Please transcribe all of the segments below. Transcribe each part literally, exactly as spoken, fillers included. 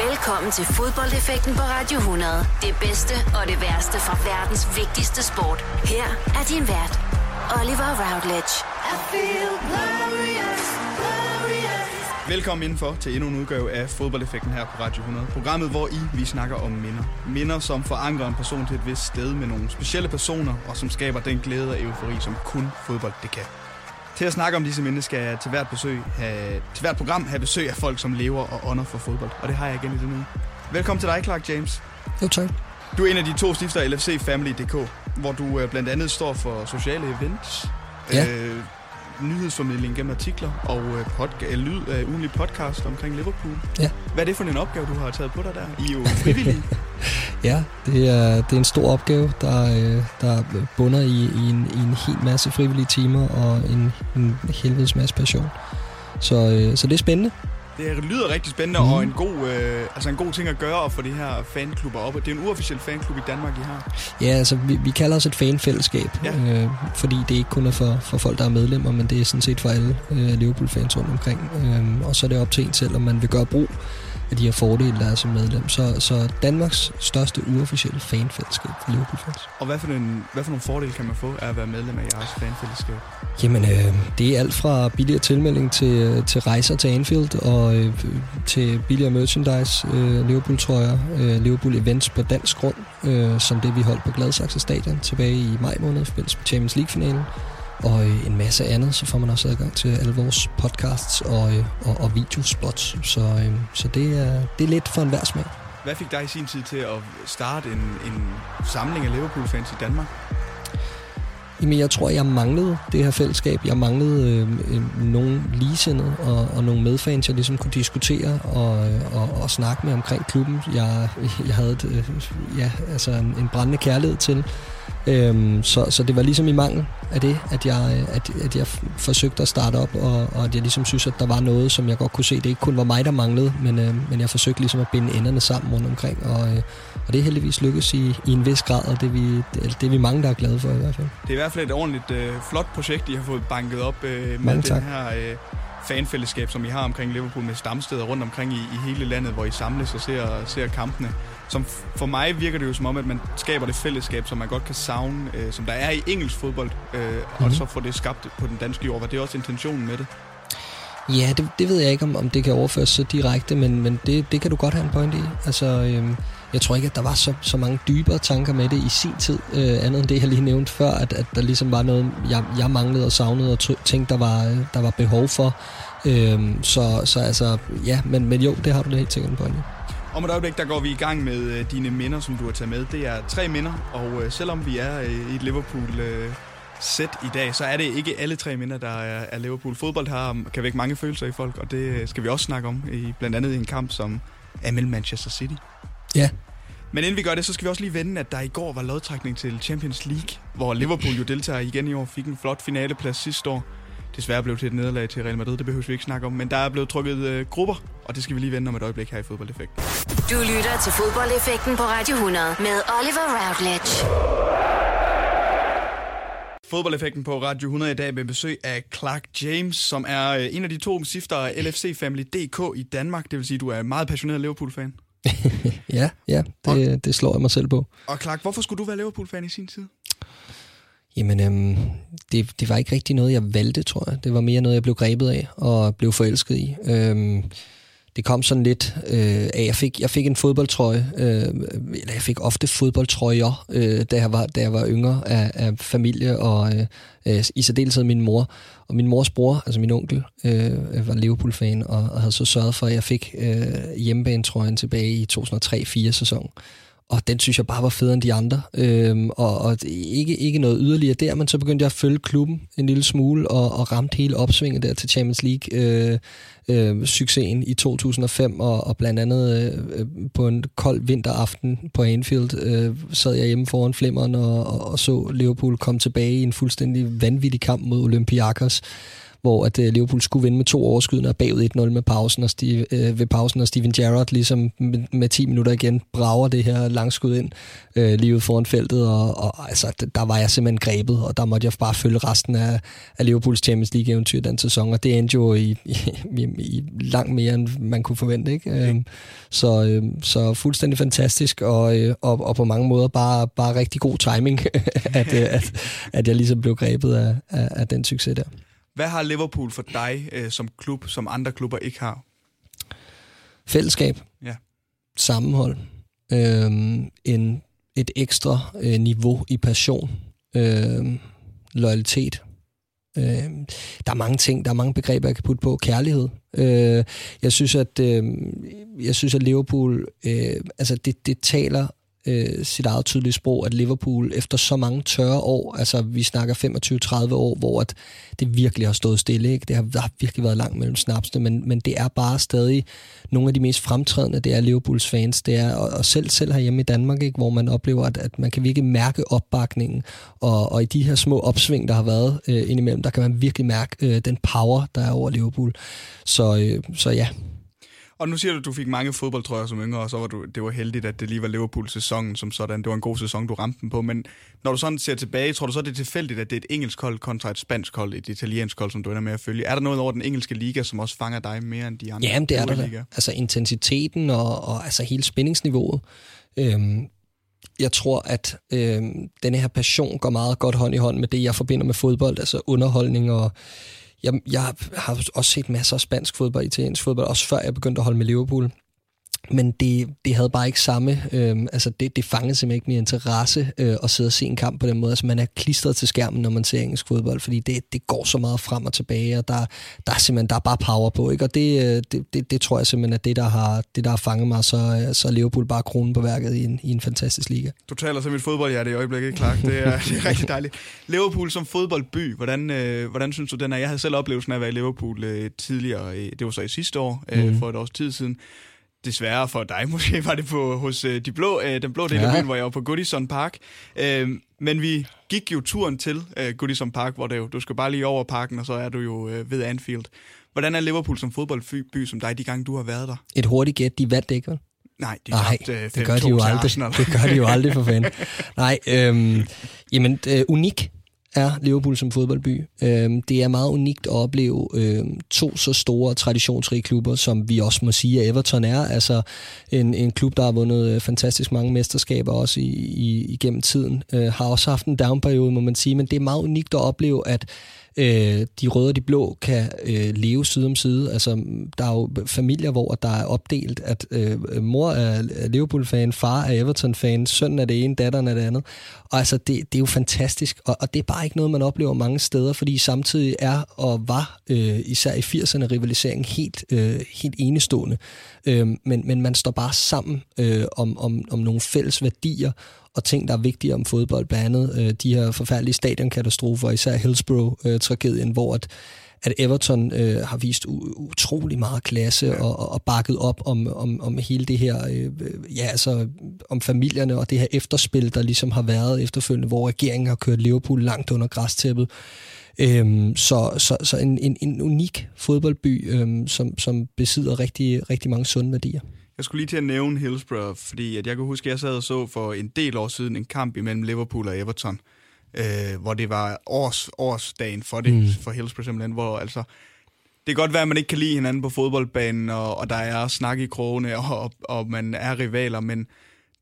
Velkommen til fodboldeffekten på Radio hundrede. Det bedste og det værste fra verdens vigtigste sport. Her er din vært, Oliver Routledge. I feel glorious, glorious. Velkommen indenfor til endnu en udgave af fodboldeffekten her på Radio hundrede. Programmet, hvor I vi snakker om minder. Minder, som forankrer en person til et vist sted med nogle specielle personer, og som skaber den glæde og eufori, som kun fodbold det kan. Til at snakke om disse minder skal jeg til hvert, besøg have, til hvert program have besøg af folk, som lever og ånder for fodbold. Og det har jeg igen i denne uge. Velkommen til dig, Clark James. Jo, tak. Du er en af de to stifter af L F C Family punktum d k, hvor du blandt andet står for sociale events, ja. øh, nyhedsformidling gennem artikler og øh, podca- lyd, øh, ugenlig podcast omkring Liverpool. Ja. Hvad er det for en opgave, du har taget på dig der? I er jo frivillige. Ja, det er, det er en stor opgave, der, der bunder i, i, en, i en hel masse frivillige timer og en, en helvedes masse passion. Så, så det er spændende. Det lyder rigtig spændende, mm. og en god, øh, altså en god ting at gøre at få de her fanklubber op. Det er en uofficiel fanklub i Danmark, I har. Ja, altså vi, vi kalder os et fanfællesskab, ja. øh, fordi det ikke kun er for, for folk, der er medlemmer, men det er sådan set for alle øh, Liverpool-fans rundt omkring. Øh, og så er det op til en selv, om man vil gøre brug af de her fordele, der er som medlem. Så, så Danmarks største uofficielle fanfællesskab for Liverpool-fans. Og hvad for, en, hvad for nogle fordele kan man få af at være medlem af jeres fanfællesskab? Jamen, øh, det er alt fra billigere tilmelding til, til rejser til Anfield og øh, til billigere merchandise, øh, Liverpool-trøjer, øh, Liverpool-events på dansk grund, øh, som det vi holdt på Gladsaxe Stadion tilbage i maj måned i forbindelse med Champions League-finalen. Og øh, en masse andet, så får man også adgang til alle vores podcasts og, øh, og, og videospots. Så, øh, så det, er, det er lidt for enhver smag. Hvad fik dig i sin tid til at starte en, en samling af Liverpool-fans i Danmark? Jamen, jeg tror, jeg manglede det her fællesskab. Jeg manglede øh, øh, nogle ligesindede og, og nogle medfans, jeg ligesom kunne diskutere og, øh, og, og snakke med omkring klubben. Jeg, jeg havde et, øh, ja, altså en, en brændende kærlighed til. Øhm, så, så det var ligesom i mangel af det, at jeg, at, at jeg forsøgte at starte op, og, og at jeg ligesom synes, at der var noget, som jeg godt kunne se. Det ikke kun var mig, der manglede, men, øh, men jeg forsøgte ligesom at binde enderne sammen rundt omkring, og, øh, og det er heldigvis lykkedes i, i en vis grad, og det er, vi, det, det er vi mange, der er glade for i hvert fald. Det er i hvert fald et ordentligt øh, flot projekt, I har fået banket op øh, med mange den tak. her... Øh fanfællesskab, som I har omkring Liverpool med stamsteder rundt omkring i, i hele landet, hvor I samles og ser, ser kampene. Som for mig virker det jo som om, at man skaber det fællesskab, som man godt kan savne, øh, som der er i engelsk fodbold, øh, mm-hmm. og så får det skabt på den danske jord. Var det også intentionen med det? Ja, det, det ved jeg ikke, om, om det kan overføres så direkte, men, men det, det kan du godt have en pointe i. Altså... Øh Jeg tror ikke, at der var så, så mange dybere tanker med det i sin tid, øh, andet end det, jeg lige nævnte før, at, at der ligesom var noget, jeg, jeg manglede og savnede og tænkte, der var, der var behov for. Øh, så, så altså, ja, men, men jo, det har du da helt sikkert på øjne. Om et øjeblik, der går vi i gang med øh, dine minder, som du har taget med. Det er tre minder, og øh, selvom vi er øh, i et Liverpool... Øh sæt i dag, så er det ikke alle tre minder, der er Liverpool. Fodbold har, kan vække mange følelser i folk, og det skal vi også snakke om, i, blandt andet i en kamp, som er mellem Manchester City. Ja. Men inden vi gør det, så skal vi også lige vende, at der i går var lodtrækning til Champions League, hvor Liverpool jo deltager igen i år, fik en flot finaleplads sidste år. Desværre blev det et nederlag til Real Madrid, det behøver vi ikke snakke om, men der er blevet trukket øh, grupper, og det skal vi lige vende om et øjeblik her i Fodboldeffekten. Du lytter til Fodboldeffekten på Radio hundrede med Oliver Routledge. Fodboldeffekten på Radio hundrede i dag med besøg af Clark James, som er en af de to stifter af L F C Family punktum d k i Danmark. Det vil sige, at du er en meget passioneret Liverpool-fan. ja, ja det, og, det slår jeg mig selv på. Og Clark, hvorfor skulle du være Liverpool-fan i sin tid? Jamen, øhm, det, det var ikke rigtig noget, jeg valgte, tror jeg. Det var mere noget, jeg blev grebet af og blev forelsket i. Øhm, Det kom sådan lidt øh, af, jeg fik, jeg fik en fodboldtrøje, øh, eller jeg fik ofte fodboldtrøjer, øh, da, jeg var, da jeg var yngre af, af familie, og øh, i særdeleshed min mor. Og min mors bror, altså min onkel, øh, var Liverpool-fan, og, og havde så sørget for, at jeg fik øh, hjemmebanetrøjen tilbage i to tusind og tre til nul fire sæsonen. Og den synes jeg bare var federe end de andre. Øhm, og og ikke, ikke noget yderligere der, men så begyndte jeg at følge klubben en lille smule, og, og ramte hele opsvinget der til Champions League-succesen øh, øh, i to tusind og fem, og, og blandt andet øh, på en kold vinteraften på Anfield øh, sad jeg hjemme foran flimmeren og, og, og så Liverpool komme tilbage i en fuldstændig vanvittig kamp mod Olympiakos, hvor at Liverpool skulle vinde med to overskydende og bagud et nul med pausen, og Steve, øh, ved pausen, og Steven Gerrard ligesom med, med ti minutter igen brager det her langskud ind øh, lige ud foran feltet, og, og altså, der var jeg simpelthen grebet, og der måtte jeg bare følge resten af, af Liverpools Champions League-eventyr den sæson, og det endte jo i, i, i, i langt mere, end man kunne forvente, ikke? Okay. Øhm, så, øh, så fuldstændig fantastisk, og, øh, og, og på mange måder bare, bare rigtig god timing, at, øh, at, at jeg ligesom blev grebet af, af, af den succes der. Hvad har Liverpool for dig øh, som klub, som andre klubber ikke har? Fællesskab. Ja. Sammenhold. Øhm, en, et ekstra øh, niveau i passion. Øhm, loyalitet. Øhm, der er mange ting, der er mange begreber, jeg kan putte på. Kærlighed. Øh, jeg synes, at øh, jeg synes, at Liverpool, øh, altså det, det taler Øh, sit eget tydelige sprog, at Liverpool efter så mange tørre år, altså vi snakker femogtyve til tredive år, hvor at det virkelig har stået stille, ikke? Det har, der har virkelig været langt mellem snapsene, men, men det er bare stadig nogle af de mest fremtrædende, det er Liverpools fans, det er, og, og selv, selv herhjemme i Danmark, ikke? Hvor man oplever, at, at man kan virkelig mærke opbakningen, og, og i de her små opsving, der har været øh, indimellem, der kan man virkelig mærke øh, den power, der er over Liverpool. Så, øh, så ja. Og nu siger du, at du fik mange fodboldtrøjer som yngre, og så var du, det var heldigt, at det lige var Liverpool-sæsonen som sådan. Det var en god sæson, du ramte den på. Men når du sådan ser tilbage, tror du så, det er tilfældigt, at det er et engelsk hold kontra et spansk hold, et italiensk hold, som du ender med at følge? Er der noget over den engelske liga, som også fanger dig mere end de andre? Jamen, det er der. Liga? Altså intensiteten og, og altså hele spændingsniveauet. Øhm, jeg tror, at øhm, denne her passion går meget godt hånd i hånd med det, jeg forbinder med fodbold, altså underholdning og... Jeg, jeg har også set masser af spansk fodbold, italiensk fodbold, også før jeg begyndte at holde med Liverpool. Men det, det havde bare ikke samme... Øh, altså, det, det fangede simpelthen ikke min interesse øh, at sidde og se en kamp på den måde. Altså, man er klistret til skærmen, når man ser engelsk fodbold, fordi det, det går så meget frem og tilbage, og der, der er simpelthen der er bare power på, ikke? Og det, det, det, det tror jeg simpelthen, at det, der har, det, der har fanget mig, så, så er Liverpool bare kronen på værket i en, i en fantastisk liga. Du taler så mit fodboldhjerte i øjeblikket, ikke, Clark? Det er, det er rigtig dejligt. Liverpool som fodboldby, hvordan, øh, hvordan synes du den er? Jeg havde selv oplevelsen af at være i Liverpool øh, tidligere, øh, det var så i sidste år, øh, mm. for et års tid siden. Desværre for dig måske var det på hos øh, de blå, øh, den blå del af ja. byen, hvor jeg var på Goodison Park. Øh, men vi gik jo turen til øh, Goodison Park, hvor det jo, du skal bare lige over parken, og så er du jo øh, ved Anfield. Hvordan er Liverpool som fodboldby som dig, de gange du har været der? Et hurtigt gæt, de vandt ikke, vel? Nej, de Nej øh, det, gør de jo aldrig. det gør de jo aldrig for fanden. Nej, øh, jamen øh, unik er Liverpool som fodboldby. Det er meget unikt at opleve to så store traditionsrige klubber, som vi også må sige, at Everton er. Altså en, en klub, der har vundet fantastisk mange mesterskaber også i, i, igennem tiden. Har også haft en downperiode, må man sige, men det er meget unikt at opleve, at Øh, de røde og de blå kan øh, leve side om side. Altså, der er jo familier, hvor der er opdelt, at øh, mor er Liverpool-fan, far er Everton-fan, sønnen er det ene, datteren er det andet. Og altså, det, det er jo fantastisk, og, og det er bare ikke noget, man oplever mange steder, fordi samtidig er og var, øh, især i firserne, rivaliseringen helt, øh, helt enestående. Øh, men, men man står bare sammen øh, om, om, om nogle fælles værdier, og ting, der er vigtige om fodbold, blandt andet øh, de her forfærdelige stadionkatastrofer, især Hillsborough-tragedien, øh, hvor at, at Everton øh, har vist u- utrolig meget klasse og, og bakket op om, om, om hele det her, øh, ja altså om familierne og det her efterspil, der ligesom har været efterfølgende, hvor regeringen har kørt Liverpool langt under græstæppet. Øhm, så så, så en, en, en unik fodboldby, øh, som, som besidder rigtig, rigtig mange sunde værdier. Jeg skulle lige til at nævne Hillsborough, fordi at jeg kan huske, at jeg sad og så for en del år siden en kamp imellem Liverpool og Everton, øh, hvor det var års, årsdagen for det, mm. for Hillsborough simpelthen, hvor altså, det kan godt være, at man ikke kan lide hinanden på fodboldbanen, og, og der er snak i krogene, og, og man er rivaler, men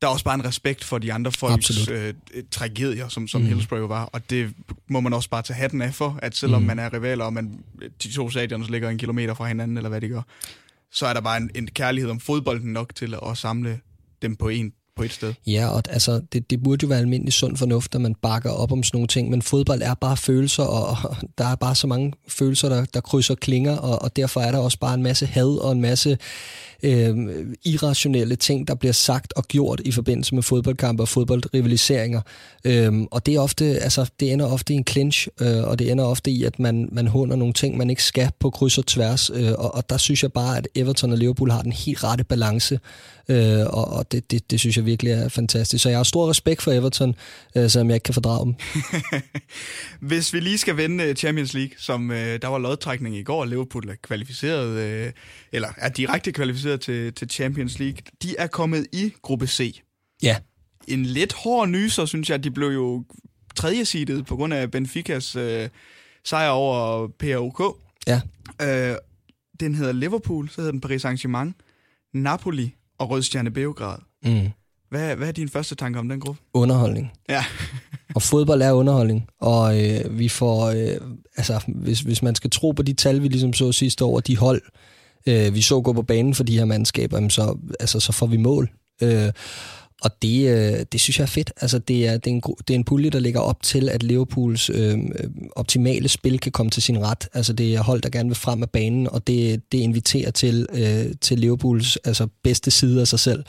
der er også bare en respekt for de andre folks øh, tragedier, som, som mm. Hillsborough var, og det må man også bare tage hatten af for, at selvom mm. man er rivaler, og man, de to stadioner ligger en kilometer fra hinanden, eller hvad de gør, så er der bare en, en kærlighed om fodbolden nok til at samle dem på en på et sted. Ja, og altså, det, det burde jo være almindelig sund fornuft, at man bakker op om sådan nogle ting, men fodbold er bare følelser, og, og der er bare så mange følelser, der, der krydser klinger, og, og derfor er der også bare en masse had og en masse øh, irrationelle ting, der bliver sagt og gjort i forbindelse med fodboldkampe og fodboldrivaliseringer. Øh, og det er ofte, altså, det ender ofte i en clinch, øh, og det ender ofte i, at man, man hunder nogle ting, man ikke skal på kryds og tværs. Øh, og, og der synes jeg bare, at Everton og Liverpool har den helt rette balance, øh, og, og det, det, det synes jeg virkelig er fantastisk. Så jeg har stor respekt for Everton, øh, selvom jeg ikke kan fordrage dem. Hvis vi lige skal vende Champions League, som øh, der var lodtrækning i går, Liverpool er kvalificeret, øh, eller er direkte kvalificeret til, til Champions League. De er kommet i gruppe C. Ja. En lidt hård nyser, synes jeg. De blev jo tredje seedet på grund af Benficas øh, sejr over P A O K. Ja. Øh, den hedder Liverpool, så hedder den Paris Saint-Germain, Napoli og Rød Stjerne Beograd. Mm. Hvad, hvad er dine første tanker om den gruppe? Underholdning. Ja. Og fodbold er underholdning, og øh, vi får, øh, altså hvis, hvis man skal tro på de tal, vi ligesom så sidste år, de hold, øh, vi så gå på banen for de her mandskaber, så, altså, så får vi mål. Øh, og det, øh, det synes jeg er fedt. Altså, det, er, det, er en, det er en pulje, der ligger op til, at Liverpools øh, optimale spil kan komme til sin ret. Altså det er hold, der gerne vil frem af banen, og det, det inviterer til, øh, til Liverpools altså, bedste side af sig selv.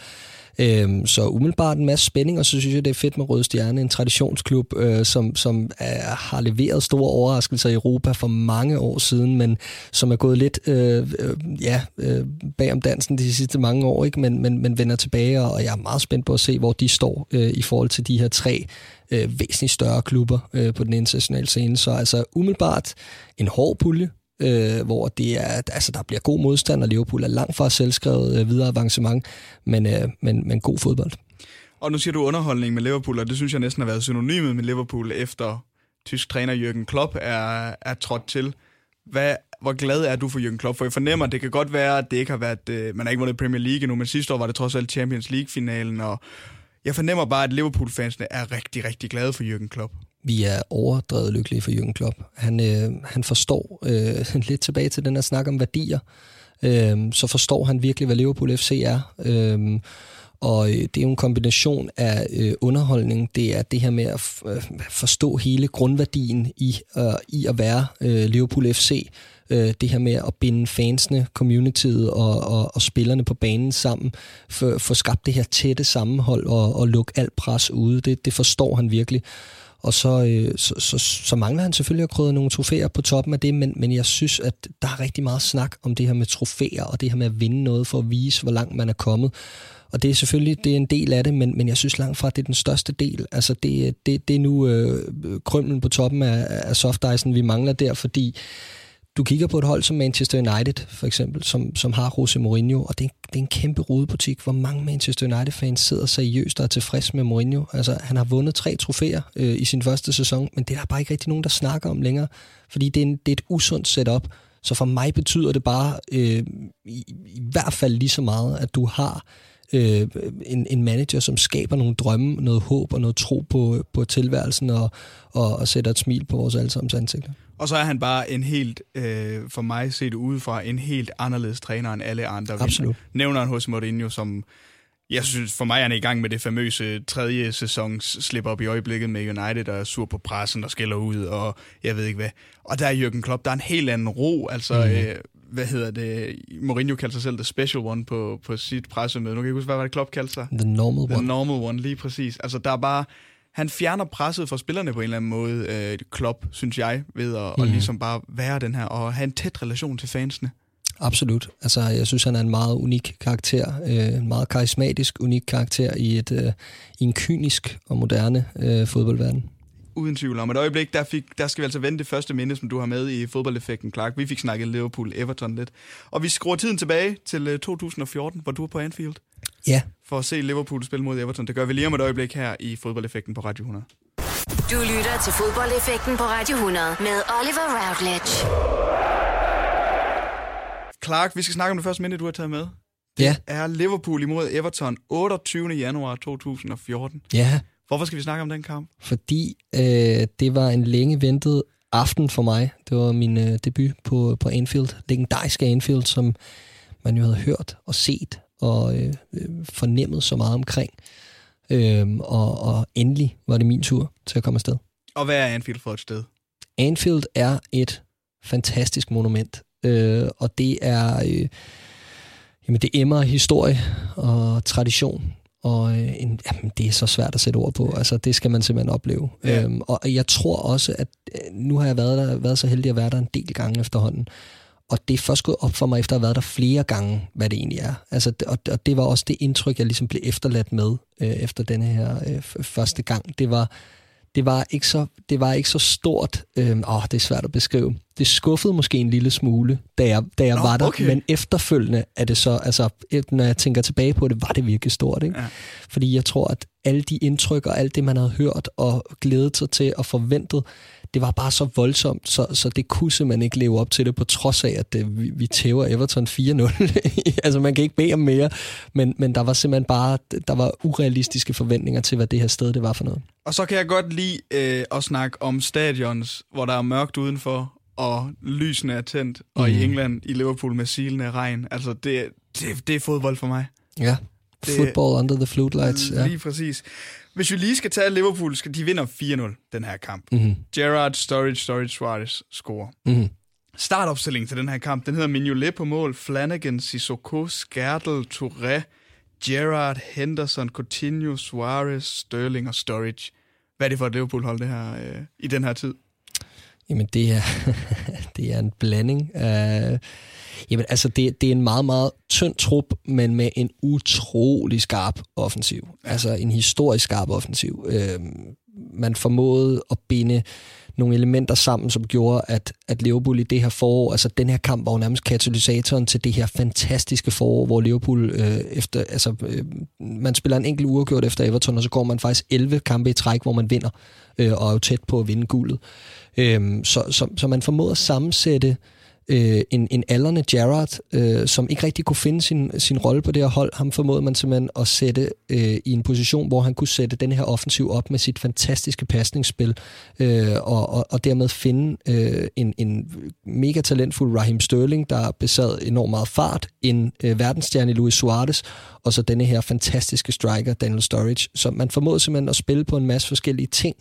Øhm, så umiddelbart en masse spænding, og så synes jeg, det er fedt med Røde Stjerne, en traditionsklub, øh, som, som er, har leveret store overraskelser i Europa for mange år siden, men som er gået lidt øh, øh, ja, øh, bag om dansen de sidste mange år, ikke? Men, men, men vender tilbage, og jeg er meget spændt på at se, hvor de står øh, i forhold til de her tre øh, væsentligt større klubber øh, på den internationale scene. Så altså umiddelbart en hård pulje, Øh, hvor det er, altså, der bliver god modstand, og Liverpool er langt fra selvskrevet øh, videre avancement, men, øh, men, men god fodbold. Og nu siger du underholdning med Liverpool, og det synes jeg næsten har været synonymet med Liverpool, efter tysk træner Jürgen Klopp er, er trådt til. Hvad, hvor glad er du for Jürgen Klopp? For jeg fornemmer, det kan godt være, at det ikke har været, øh, man har ikke vundet Premier League endnu, men sidste år var det trods alt Champions League-finalen, og jeg fornemmer bare, at Liverpool-fansene er rigtig, rigtig glade for Jürgen Klopp. Vi er overdrevet lykkelige for Jürgen Klopp. Han, øh, han forstår, øh, lidt tilbage til den her snak om værdier, øh, så forstår han virkelig, hvad Liverpool F C er. Øh, og det er jo en kombination af øh, underholdning, det er det her med at f- forstå hele grundværdien i, øh, i at være øh, Liverpool F C. Det her med at binde fansene, communityet og, og, og spillerne på banen sammen, få skabt det her tætte sammenhold og, og lukke alt pres ude, det, det forstår han virkelig. Og så, øh, så, så, så mangler han selvfølgelig at krydre nogle trofæer på toppen af det, men, men jeg synes, at der er rigtig meget snak om det her med trofæer og det her med at vinde noget for at vise, hvor langt man er kommet. Og det er selvfølgelig det er en del af det, men, men jeg synes langt fra, at det er den største del. Altså det, det, det er nu øh, krymlen på toppen af, af softicen, vi mangler der, fordi du kigger på et hold som Manchester United, for eksempel, som, som har Jose Mourinho, og det er, det er en kæmpe rodebutik, hvor mange Manchester United-fans sidder seriøst og er tilfreds med Mourinho. Altså, han har vundet tre trofæer øh, i sin første sæson, men det er der bare ikke rigtig nogen, der snakker om længere, fordi det er, en, det er et usundt setup. Så for mig betyder det bare øh, i, i hvert fald lige så meget, at du har øh, en, en manager, som skaber nogle drømme, noget håb og noget tro på, på tilværelsen og, og, og sætter et smil på vores allesammens ansigter. Og så er han bare en helt, øh, for mig set udefra, en helt anderledes træner end alle andre. Absolut. Vi nævner han hos Mourinho, som jeg synes, for mig er han i gang med det famøse tredje sæsons slip op i øjeblikket med United, og er sur på pressen og skælder ud, og jeg ved ikke hvad. Og der er Jürgen Klopp, der er en helt anden ro, altså, mm-hmm. øh, hvad hedder det, Mourinho kaldte sig selv The Special One på, på sit pressemøde. Nu kan jeg huske, hvad var det Klopp kaldte sig? The Normal One. The Normal One, lige præcis. Altså, der er bare... Han fjerner presset fra spillerne på en eller anden måde, øh, Klopp, synes jeg, ved at mm. ligesom bare være den her, og have en tæt relation til fansene. Absolut. Altså, jeg synes, han er en meget unik karakter, øh, en meget karismatisk, unik karakter i, et, øh, i en kynisk og moderne øh, fodboldverden. Uden tvivl. Om et øjeblik, der, fik, der skal vi altså vende det første minde, som du har med i fodboldeffekten, Clark. Vi fik snakket Liverpool-Everton lidt. Og vi skruer tiden tilbage til to tusind og fjorten, hvor du er på Anfield. Ja. For at se Liverpool spille mod Everton. Det gør vi lige om et øjeblik her i fodboldeffekten på Radio hundrede. Du lytter til fodboldeffekten på Radio hundrede med Oliver Routledge. Clark, vi skal snakke om det første minde, du har taget med. Det ja. er Liverpool imod Everton otteogtyvende januar to tusind og fjorten. Ja. Hvorfor skal vi snakke om den kamp? Fordi øh, det var en længe ventet aften for mig. Det var min øh, debut på, på Anfield. Legendariske Anfield, som man jo havde hørt og set og øh, fornemmet så meget omkring. Øh, og, og endelig var det min tur til at komme afsted. Og hvad er Anfield for et sted? Anfield er et fantastisk monument. Øh, og det er... Øh, jamen det emmer af historie og tradition, og øh, en, jamen, det er så svært at sætte ord på. Altså, det skal man simpelthen opleve. Ja. Øhm, og jeg tror også, at nu har jeg været, der, været så heldig at være der en del gange efterhånden, og det er først gået op for mig, efter at have været der flere gange, hvad det egentlig er. Altså, og, og det var også det indtryk, jeg ligesom blev efterladt med øh, efter denne her øh, første gang. Det var... Det var ikke så, det var ikke så stort. Øhm, åh, det er svært at beskrive. Det skuffede måske en lille smule, da jeg, da jeg Nå, var der. Okay. Men efterfølgende er det så, altså, når jeg tænker tilbage på det, var det virkelig stort. Ikke? Ja. Fordi jeg tror, at alle de indtryk og alt det, man havde hørt og glædet sig til og forventet, det var bare så voldsomt, så, så det kunne simpelthen ikke leve op til det, på trods af, at det, vi, vi tæver Everton fire nul. Altså, man kan ikke bede om mere, men, men der var simpelthen bare, der var urealistiske forventninger til, hvad det her sted, det var for noget. Og så kan jeg godt lide øh, at snakke om stadions, hvor der er mørkt udenfor, og lysene er tændt, og mm. i England, i Liverpool med silende regn. Altså, det, det, det er fodbold for mig. Ja, det, football under the floodlights. Lige ja. Præcis. Hvis vi lige skal tage Liverpool, skal de vinder fire nul den her kamp. Mm-hmm. Gerrard, Sturridge, Sturridge, Suarez scorer. Mm-hmm. Startopstillingen til den her kamp, den hedder Mignolet på mål, Flanagan, Sissoko, Skærtel, Touré, Gerrard, Henderson, Coutinho, Suarez, Sterling og Sturridge. Hvad er det for et Liverpool-hold det her, øh, i den her tid? Jamen, det er, det er en blanding. Uh, jamen, altså, det, det er en meget, meget tynd trup, men med en utrolig skarp offensiv. Altså, en historisk skarp offensiv. Uh, man formåede at binde nogle elementer sammen, som gjorde, at, at Liverpool i det her forår, altså den her kamp var jo nærmest katalysatoren til det her fantastiske forår, hvor Liverpool øh, efter, altså øh, man spiller en enkelt uafgjort efter Everton, og så går man faktisk elleve kampe i træk, hvor man vinder, øh, og er jo tæt på at vinde guldet. Øh, så, så, så man formåede at sammensætte Øh, en, en aldrende Gerrard, øh, som ikke rigtig kunne finde sin, sin rolle på det her hold. Ham formåede man simpelthen at sætte øh, i en position, hvor han kunne sætte den her offensiv op med sit fantastiske pasningsspil, øh, og, og, og dermed finde øh, en, en mega talentfuld Raheem Sterling, der besad enormt meget fart, en øh, verdensstjerne Luis Suarez, og så denne her fantastiske striker Daniel Sturridge. Så man formåede simpelthen at spille på en masse forskellige ting,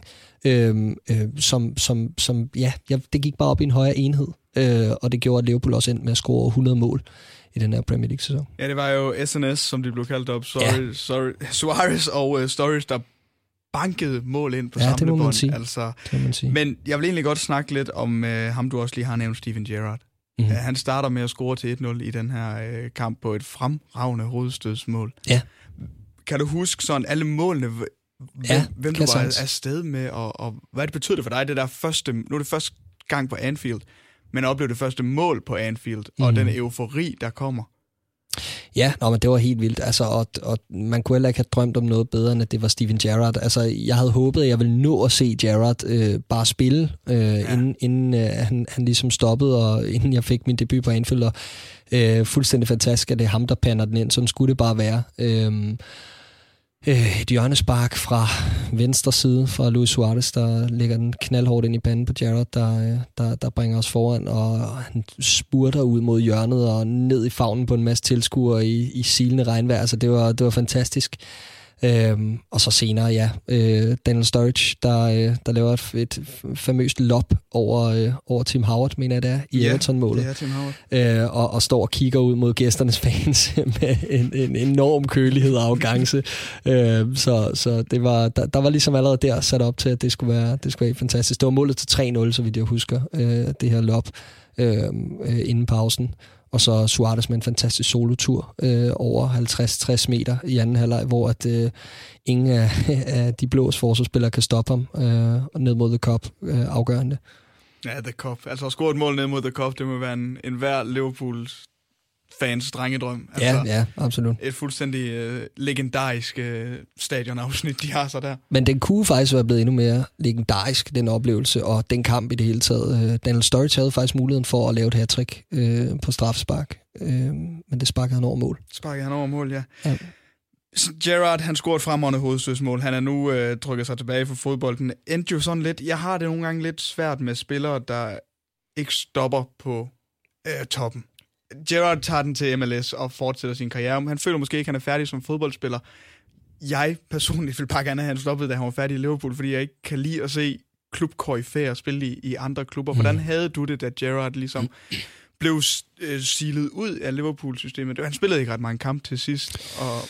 øh, øh, som, som, som ja, det gik bare op i en højere enhed. Øh, og det gjorde, at Liverpool også endte med at score hundrede mål i den her Premier League-sæson. Ja, det var jo S N S, som de blev kaldt op. Sorry, ja. sorry, Suarez og uh, Sturridge, der bankede mål ind på ja, samlebånd. Altså. Men jeg vil egentlig godt snakke lidt om uh, ham, du også lige har nævnt, Steven Gerrard. Mm-hmm. Uh, han starter med at score til et nul i den her uh, kamp på et fremragende hovedstødsmål. Ja. Kan du huske sådan alle målene, hvem, ja, hvem du var afsted med, og, og hvad det betød det for dig? Det der første, nu er det første gang på Anfield, men oplevede det første mål på Anfield, og mm. den eufori, der kommer. Ja, nå, men det var helt vildt, altså, og, og man kunne heller ikke have drømt om noget bedre, end at det var Steven Gerrard. Altså, jeg havde håbet, at jeg ville nå at se Gerrard øh, bare spille, øh, ja. inden, inden øh, han, han ligesom stoppede, og inden jeg fik min debut på Anfield, og øh, fuldstændig fantastisk, at det er ham, der pander den ind, sådan skulle det bare være. Øh, Et hjørnespark fra venstre side fra Luis Suarez, der lægger den knaldhårdt ind i panden på Gerrard, der, der, der bringer os foran, og han spurter ud mod hjørnet og ned i favnen på en masse tilskuere i, i silende regnvejr, så det var, det var fantastisk. Øhm, og så senere, ja, øh, Daniel Sturridge, der, øh, der laver et, et famøst lob over, øh, over Tim Howard, mener jeg det er, i Everton-målet. Yeah, det er Tim Howard. Øh, og, og står og kigger ud mod gæsternes fans med en, en enorm kølighed og arrogance. øh, så så det var, der, der var ligesom allerede der sat op til, at det skulle være, det skulle være fantastisk. Det var målet til tre nul, så vidt jeg husker, øh, det her lob øh, øh, inden pausen. Og så Suarez med en fantastisk solotur øh, over halvtreds til tres meter i anden halvleg, hvor at, øh, ingen af, af de blås forsvarsspillere kan stoppe ham, øh, og ned mod The Kop øh, afgørende. Ja, The Kop. Altså at score et mål ned mod The Kop, det må være en, en hver Liverpool-fans drengedrøm. Altså, ja, ja, absolut. Et fuldstændig øh, legendarisk øh, stadionafsnit, de har så der. Men den kunne faktisk være blevet endnu mere legendarisk, den oplevelse, og den kamp i det hele taget. Øh, Daniel Sturridge havde faktisk muligheden for at lave et hat-trick øh, på strafspark, øh, men det sparkede han over mål. Sparkede han over mål, ja. ja. Gerrard, han scorede et fremragende hovedstødsmål. Han er nu øh, trykket sig tilbage fra fodbolden. Endte jo sådan lidt, jeg har det nogle gange lidt svært med spillere, der ikke stopper på øh, toppen. Gerrard tager den til M L S og fortsætter sin karriere. Han føler måske ikke, han er færdig som fodboldspiller. Jeg personligt vil bare gerne have, han stoppede, da han var færdig i Liverpool, fordi jeg ikke kan lide at se klubkoryfæer spille i, i andre klubber. Hvordan havde du det, da Gerrard ligesom blev øh, silet ud af Liverpool-systemet. Han spillede ikke ret meget en kamp til sidst, og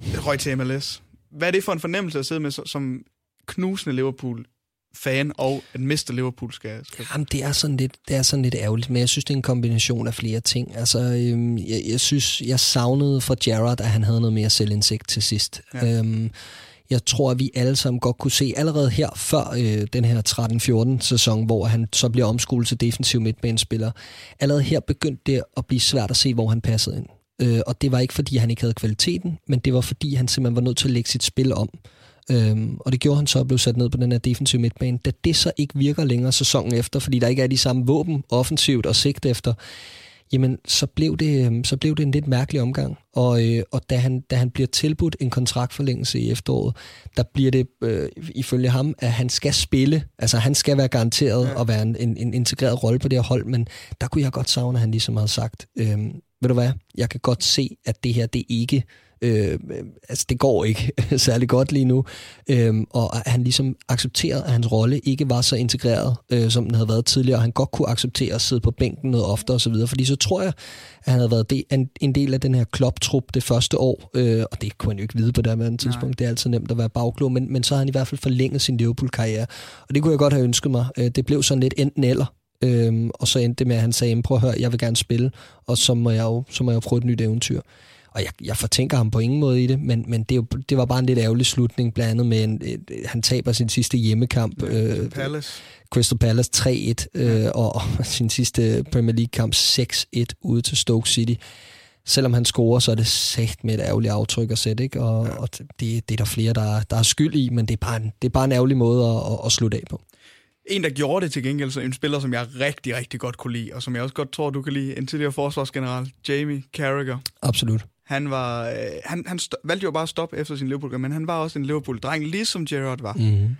røg til M L S. Hvad er det for en fornemmelse at sidde med som knusende Liverpool-fan, og at miste Liverpool skal... skal... Jamen, det er, sådan lidt, det er sådan lidt ærgerligt, men jeg synes, det er en kombination af flere ting. Altså, øhm, jeg, jeg synes, jeg savnede fra Gerrard, at han havde noget mere selvindsigt til sidst. Ja. Øhm, Jeg tror, at vi alle sammen godt kunne se allerede her før øh, den her tretten fjorten sæson, hvor han så bliver omskolet til defensiv midtbanespiller. Allerede her begyndte det at blive svært at se, hvor han passede ind. Øh, og det var ikke, fordi han ikke havde kvaliteten, men det var, fordi han simpelthen var nødt til at lægge sit spil om. Øhm, og det gjorde han så, at blev sat ned på den her defensive midtbane. Da det så ikke virker længere sæsonen efter, fordi der ikke er de samme våben offensivt og sigt efter, jamen, så blev det, så blev det en lidt mærkelig omgang. Og, øh, og da, han, da han bliver tilbudt en kontraktforlængelse i efteråret, der bliver det øh, ifølge ham, at han skal spille. Altså, han skal være garanteret ja. At være en, en, en integreret rolle på det her hold, men der kunne jeg godt savne, at han ligesom havde sagt, øh, ved du hvad, jeg kan godt se, at det her, det ikke... Øh, altså, det går ikke særlig godt lige nu. Øh, og han ligesom accepterede, at hans rolle ikke var så integreret, øh, som den havde været tidligere. Han godt kunne acceptere at sidde på bænken noget oftere og så videre. Fordi så tror jeg, at han havde været de, en, en del af den her Klopp-trup det første år. Øh, og det kunne han jo ikke vide på det her tidspunkt. Nej. Det er altid nemt at være bagklog. Men, men så har han i hvert fald forlænget sin Liverpool-karriere. Og det kunne jeg godt have ønsket mig. Øh, det blev sådan lidt enten eller. Øh, og så endte det med, at han sagde, prøv at høre, jeg vil gerne spille. Og så må jeg jo, så må jeg jo prøve et nyt eventyr. Og jeg, jeg fortænker ham på ingen måde i det, men, men det, jo, det var bare en lidt ærgerlig slutning, blandt andet med, en, et, han taber sin sidste hjemmekamp. Crystal øh, Palace. Crystal Palace tre et, øh, og, og sin sidste Premier League-kamp seks et ude til Stoke City. Selvom han scorer, så er det sagt med et ærgerligt aftryk at sætte, ikke? Og, ja. og det, det er der flere, der, der er skyld i, men det er bare en, det er bare en ærgerlig måde at, at, at slutte af på. En, der gjorde det til gengæld, så en spiller, som jeg rigtig, rigtig godt kunne lide, og som jeg også godt tror, du kan lide, en tidligere forsvarsgeneral, Jamie Carragher. Absolut. Han, var, øh, han, han st- valgte jo bare at stoppe efter sin Liverpool, men han var også en Liverpool-dreng, ligesom Gerrard var. Mm.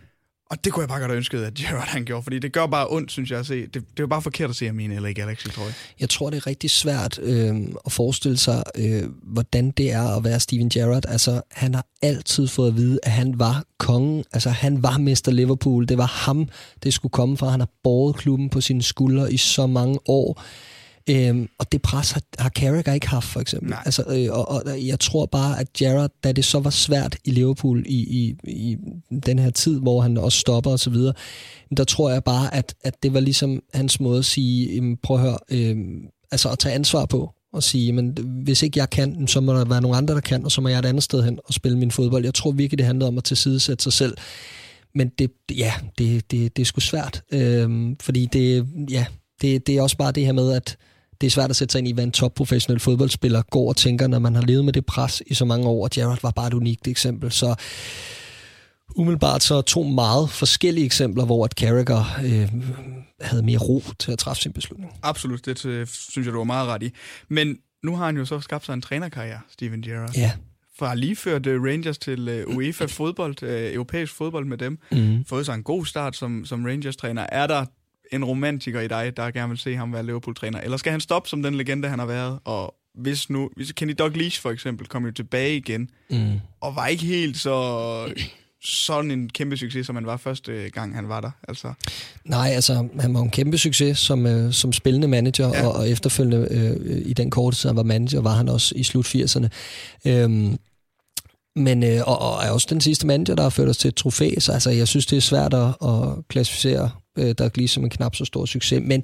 Og det kunne jeg bare godt have ønsket, at Gerrard han gjorde, fordi det gør bare ondt, synes jeg at se. Det, det er jo bare forkert at se Amine eller ikke Alexi, tror jeg. Jeg tror, det er rigtig svært øh, at forestille sig, øh, hvordan det er at være Steven Gerrard. Altså, han har altid fået at vide, at han var kongen. Altså, han var mester Liverpool. Det var ham, det skulle komme fra. Han har båret klubben på sine skuldre i så mange år. Øhm, og det pres har, har Carragher ikke haft, for eksempel. Altså, øh, og, og jeg tror bare, at Gerrard, da det så var svært i Liverpool i, i, i den her tid, hvor han også stopper og så videre, der tror jeg bare, at, at det var ligesom hans måde at sige, prøv at høre, øh, altså at tage ansvar på, og sige, men hvis ikke jeg kan, så må der være nogle andre, der kan, og så må jeg et andet sted hen og spille min fodbold. Jeg tror virkelig, det handlede om at tilsidesætte sig selv. Men det, ja, det, det, det er sgu svært. Øh, fordi det, ja, det, det er også bare det her med, at det er svært at sætte sig ind i, hvad en topprofessionel fodboldspiller går og tænker, når man har levet med det pres i så mange år, og Gerrard var bare et unikt eksempel. Så umiddelbart så to meget forskellige eksempler, hvor at Carragher øh, havde mere ro til at træffe sin beslutning. Absolut, det synes jeg, du var meget ret i. Men nu har han jo så skabt sig en trænerkarriere, Steven Gerrard. Ja. Fra lige før Rangers til UEFA fodbold, øh, europæisk fodbold med dem, mm. fået sig en god start som, som Rangers-træner. Er der en romantiker i dig, der gerne vil se ham være Liverpool-træner? Eller skal han stoppe som den legende, han har været? Og hvis nu... Hvis Kenny Dalglish for eksempel kom jo tilbage igen, mm. og var ikke helt så... sådan en kæmpe succes, som han var første gang, han var der. Altså. Nej, altså, han var en kæmpe succes som, øh, som spillende manager, ja. og, og efterfølgende øh, i den korte tid, han var manager, var han også i slut firserne. Øhm, Men, øh, og, og er også den sidste manager, der har ført os til et trofæ, så altså, jeg synes, det er svært at, at klassificere øh, der lige som en knap så stor succes. Men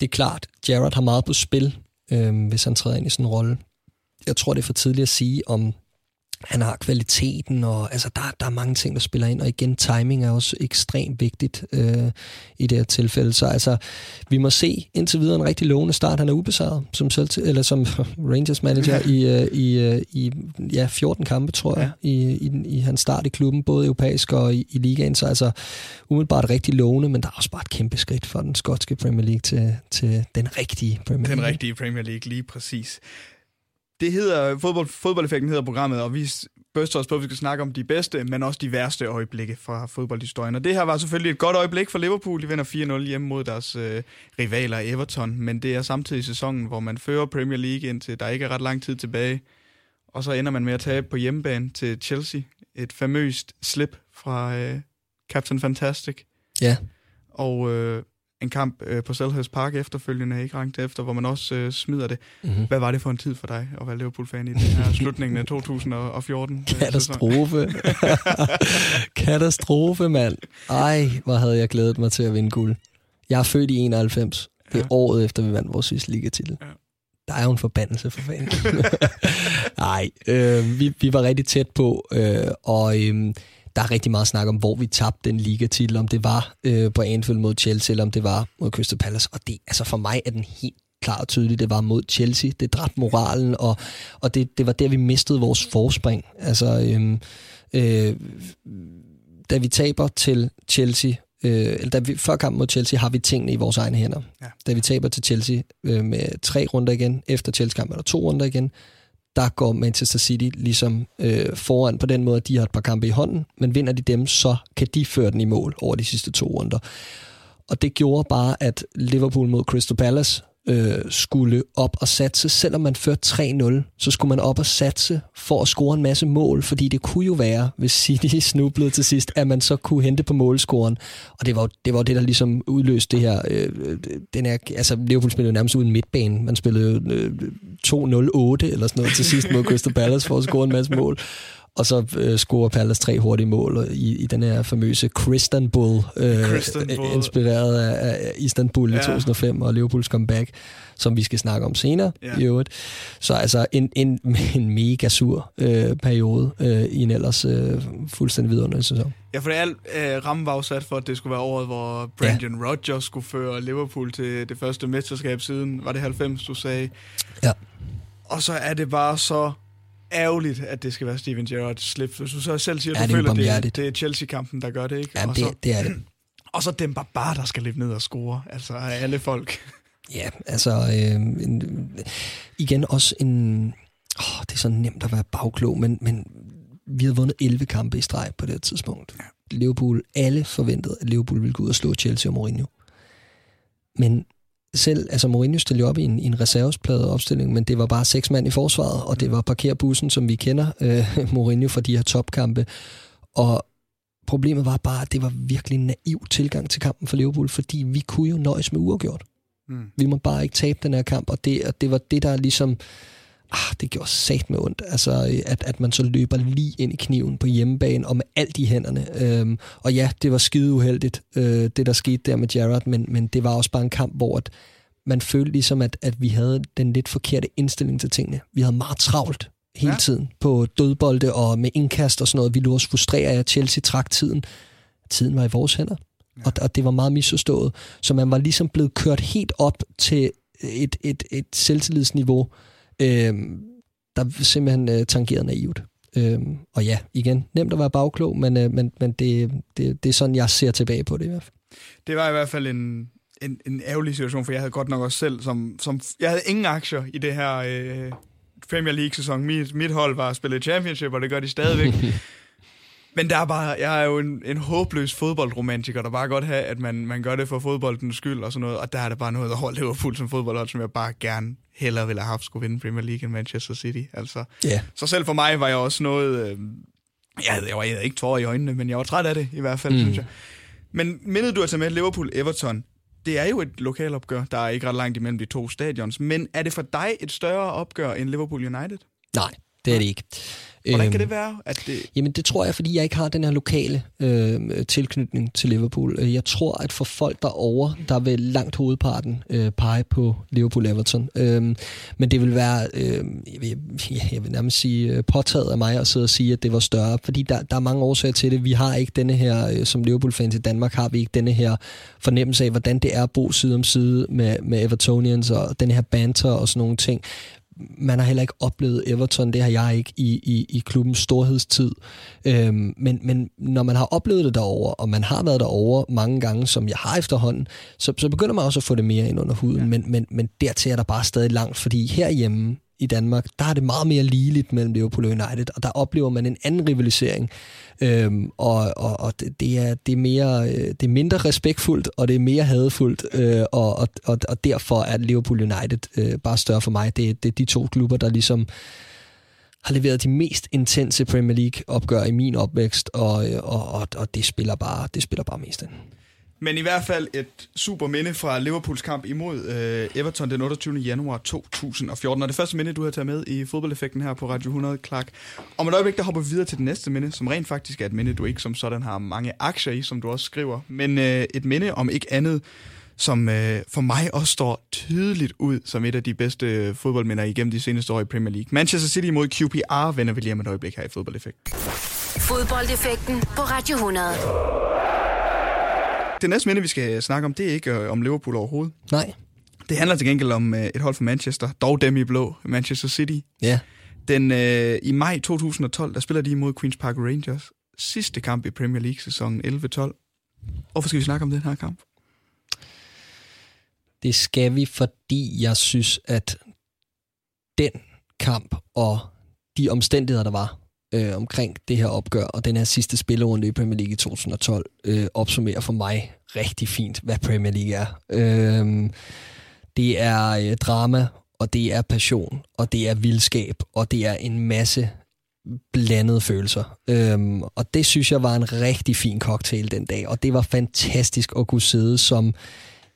det er klart, Gerrard har meget på spil, øh, hvis han træder ind i sådan en rolle. Jeg tror, det er for tidligt at sige, om han har kvaliteten, og altså, der, der er mange ting, der spiller ind. Og igen, timing er også ekstremt vigtigt øh, i det her tilfælde. Så altså, vi må se indtil videre en rigtig lovende start. Han er ubesejret som, selv, eller som Rangers manager i, øh, i, øh, i ja, fjorten kampe, tror jeg, ja. i, i, i hans start i klubben, både europæisk og i, i ligaen. Så altså, umiddelbart rigtig lovende, men der er også bare et kæmpe skridt fra den skotske Premier League til, til den rigtige Premier League. Den rigtige Premier League, lige præcis. Det hedder, fodbold, fodboldeffekten hedder programmet, og vi børster os på, at vi skal snakke om de bedste, men også de værste øjeblikke fra fodboldhistorien. Og det her var selvfølgelig et godt øjeblik for Liverpool. De vinder fire nul hjemme mod deres øh, rivaler Everton, men det er samtidig sæsonen, hvor man fører Premier League indtil der ikke er ret lang tid tilbage. Og så ender man med at tabe på hjemmebane til Chelsea. Et famøst slip fra øh, Captain Fantastic. Ja. Og øh, en kamp øh, på Selhurst Park efterfølgende, ikke rangt efter, hvor man også øh, smider det. Mm-hmm. Hvad var det for en tid for dig at være Liverpool-fan i den her slutningen af to tusind og fjorten? Katastrofe. Katastrofe, mand. Ej, hvor havde jeg glædet mig til at vinde guld. Jeg er født i enoghalvfems. Det er ja. Året efter, vi vandt vores sidste ligatitel. Ja. Der er jo en forbandelse for fanden. Nej, øh, vi, vi var rigtig tæt på, øh, og øh, der er rigtig meget snak om, hvor vi tabte den ligatitel, om det var øh, på Anfield mod Chelsea, eller om det var mod Crystal Palace. Og det, altså for mig er den helt klar og tydelig, det var mod Chelsea. Det dræbte moralen, og, og det, det var der, vi mistede vores forspring. Altså, øh, øh, da vi taber til Chelsea... Øh, da vi, før kampen mod Chelsea har vi tingene i vores egne hænder. Ja. Da vi taber til Chelsea øh, med tre runder igen, efter Chelsea-kampen er der to runder igen, der går Manchester City ligesom øh, foran på den måde, at de har et par kampe i hånden, men vinder de dem, så kan de føre den i mål over de sidste to runder. Og det gjorde bare, at Liverpool mod Crystal Palace øh, skulle op og satse. Selvom man førte tre nul, så skulle man op og satse for at score en masse mål, fordi det kunne jo være, hvis City snublede til sidst, at man så kunne hente på målscoren. Og det var jo det, var det der ligesom udløste det her. Øh, den her altså, Liverpool spillede jo nærmest uden midtbane. Man spillede øh, to nul otte eller sådan noget til sidst mod Crystal Palace for at score en masse mål. Og så øh, scorer Palace tre hurtige mål i, i den her famøse Crystal øh, inspireret af, af Istanbul ja. I to tusind og fem og Liverpools comeback, som vi skal snakke om senere ja. I øvrigt. Så altså en, en, en mega sur øh, periode øh, i en ellers øh, fuldstændig vidunderlig sæson. Ja, for det alt øh, rammen var afsat for, at det skulle være året, hvor Brendan ja. Rodgers skulle føre Liverpool til det første mesterskab siden, var det halvfems, du sagde? Ja. Og så er det bare så... ærgerligt, at det skal være Steven Gerrard slip. Hvis du så selv siger, at ja, du det føler, det, det er Chelsea-kampen, der gør det, ikke? Ja, og det, så, det er det. Og så dem bare, der skal løbe ned og score. Altså, alle folk. Ja, altså... Øh, en, igen også en... Åh, det er så nemt at være bagklog, men, men vi havde vundet elleve kampe i streg på det tidspunkt. Ja. Liverpool, alle forventede, at Liverpool ville gå ud og slå Chelsea og Mourinho. Men... Selv, altså Mourinho stillede op i en, en reservesplade opstilling, men det var bare seks mand i forsvaret, og det var parkerbussen, som vi kender øh, Mourinho fra de her topkampe. Og problemet var bare, at det var virkelig en naiv tilgang til kampen for Liverpool, fordi vi kunne jo nøjes med uafgjort. Mm. Vi må bare ikke tabe den her kamp, og det, og det var det, der ligesom... Ah, det gjorde satme ondt, altså, at, at man så løber lige ind i kniven på hjemmebane og med alt i hænderne. Øhm, og ja, det var skide uheldigt, øh, det der skete der med Gerrard, men, men det var også bare en kamp, hvor at man følte ligesom, at, at vi havde den lidt forkerte indstilling til tingene. Vi havde meget travlt hele ja. Tiden på dødbolde og med indkast og sådan noget. Vi lå os frustreret af, at Chelsea trak tiden. Tiden var i vores hænder, ja. og, og det var meget misforstået. Så man var ligesom blevet kørt helt op til et, et, et selvtillidsniveau, Øhm, der simpelthen øh, tangerede naivt. Øhm, og ja, igen, nemt at være bagklog, men, øh, men, men det, det, det er sådan, jeg ser tilbage på det i hvert fald. Det var i hvert fald en, en, en ærgerlig situation, for jeg havde godt nok også selv, som, som jeg havde ingen aktier i det her øh, Premier League-sæson. Mit, mit hold var at spille Championship, og det gør de stadigvæk. Men der er bare, jeg er jo en, en håbløs fodboldromantiker, der bare godt have, at man, man gør det for fodboldens skyld og sådan noget, og der er det bare noget, der holder Liverpool som fodboldhold, som jeg bare gerne hellere ville have haft skulle vinde Premier League end Manchester City. Altså. Yeah. Så selv for mig var jeg også noget, øh, jeg, jeg var jeg havde ikke tårer i øjnene, men jeg var træt af det i hvert fald, mm. synes jeg. Men mindede du at tage med Liverpool-Everton? Det er jo et lokalopgør, der er ikke ret langt imellem de to stadions, men er det for dig et større opgør end Liverpool United? Nej, det er det ikke. Hvordan kan det være? At det... Jamen det tror jeg, fordi jeg ikke har den her lokale øh, tilknytning til Liverpool. Jeg tror, at for folk derovre, der vil langt hovedparten øh, pege på Liverpool-Everton. Øh, men det vil være, øh, jeg, vil, jeg vil nærmest sige, påtaget af mig at sidde og sige, at det var større. Fordi der, der er mange årsager til det. Vi har ikke denne her, øh, som Liverpool-fans i Danmark, har vi ikke denne her fornemmelse af, hvordan det er at bo side om side med, med Evertonians og den her banter og sådan nogle ting. Man har heller ikke oplevet Everton, det har jeg ikke, i, i, i klubbens storhedstid. Øhm, men, men når man har oplevet det derovre, og man har været derovre mange gange, som jeg har efterhånden, så, så begynder man også at få det mere ind under huden. Ja. Men, men, men dertil er der bare stadig langt, fordi herhjemme i Danmark, der er det meget mere ligeligt mellem Liverpool og United, og der oplever man en anden rivalisering. Øhm, og og, og det, det, er, det, er mere, det er mindre respektfuldt, og det er mere hadefuldt, øh, og, og, og, og derfor er Liverpool United øh, bare større for mig. Det, det er de to klubber, der ligesom har leveret de mest intense Premier League-opgør i min opvækst, og, og, og, og det, spiller bare, det spiller bare mest ind. Men i hvert fald et super minde fra Liverpools kamp imod øh, Everton den otteogtyvende januar to tusind og fjorten. Og det første minde, du har taget med i fodboldeffekten her på Radio hundrede, Clark. Om et øjeblik, der hopper vi videre til det næste minde, som rent faktisk er et minde, du ikke som sådan har mange aktier i, som du også skriver. Men øh, et minde om ikke andet, som øh, for mig også står tydeligt ud som et af de bedste fodboldminder igennem de seneste år i Premier League. Manchester City mod Q P R vender vi lige om et øjeblik her i fodboldeffekten. Fodboldeffekten på Radio hundrede. Det næste minde, vi skal snakke om, det er ikke øh, om Liverpool overhovedet. Nej. Det handler til gengæld om øh, et hold fra Manchester, dog dem i blå, Manchester City. Ja. Den, øh, i maj to tusind og tolv, der spiller de imod Queen's Park Rangers. Sidste kamp i Premier League sæsonen elleve tolv. Hvorfor skal vi snakke om den her kamp? Det skal vi, fordi jeg synes, at den kamp og de omstændigheder, der var øh, omkring det her opgør, og den her sidste spillerunde i Premier League i to tusind og tolv, øh, opsummerer for mig rigtig fint, hvad Premier League er. Øh, det er øh, drama, og det er passion, og det er vildskab, og det er en masse blandede følelser. Øh, og det synes jeg var en rigtig fin cocktail den dag, og det var fantastisk at kunne sidde som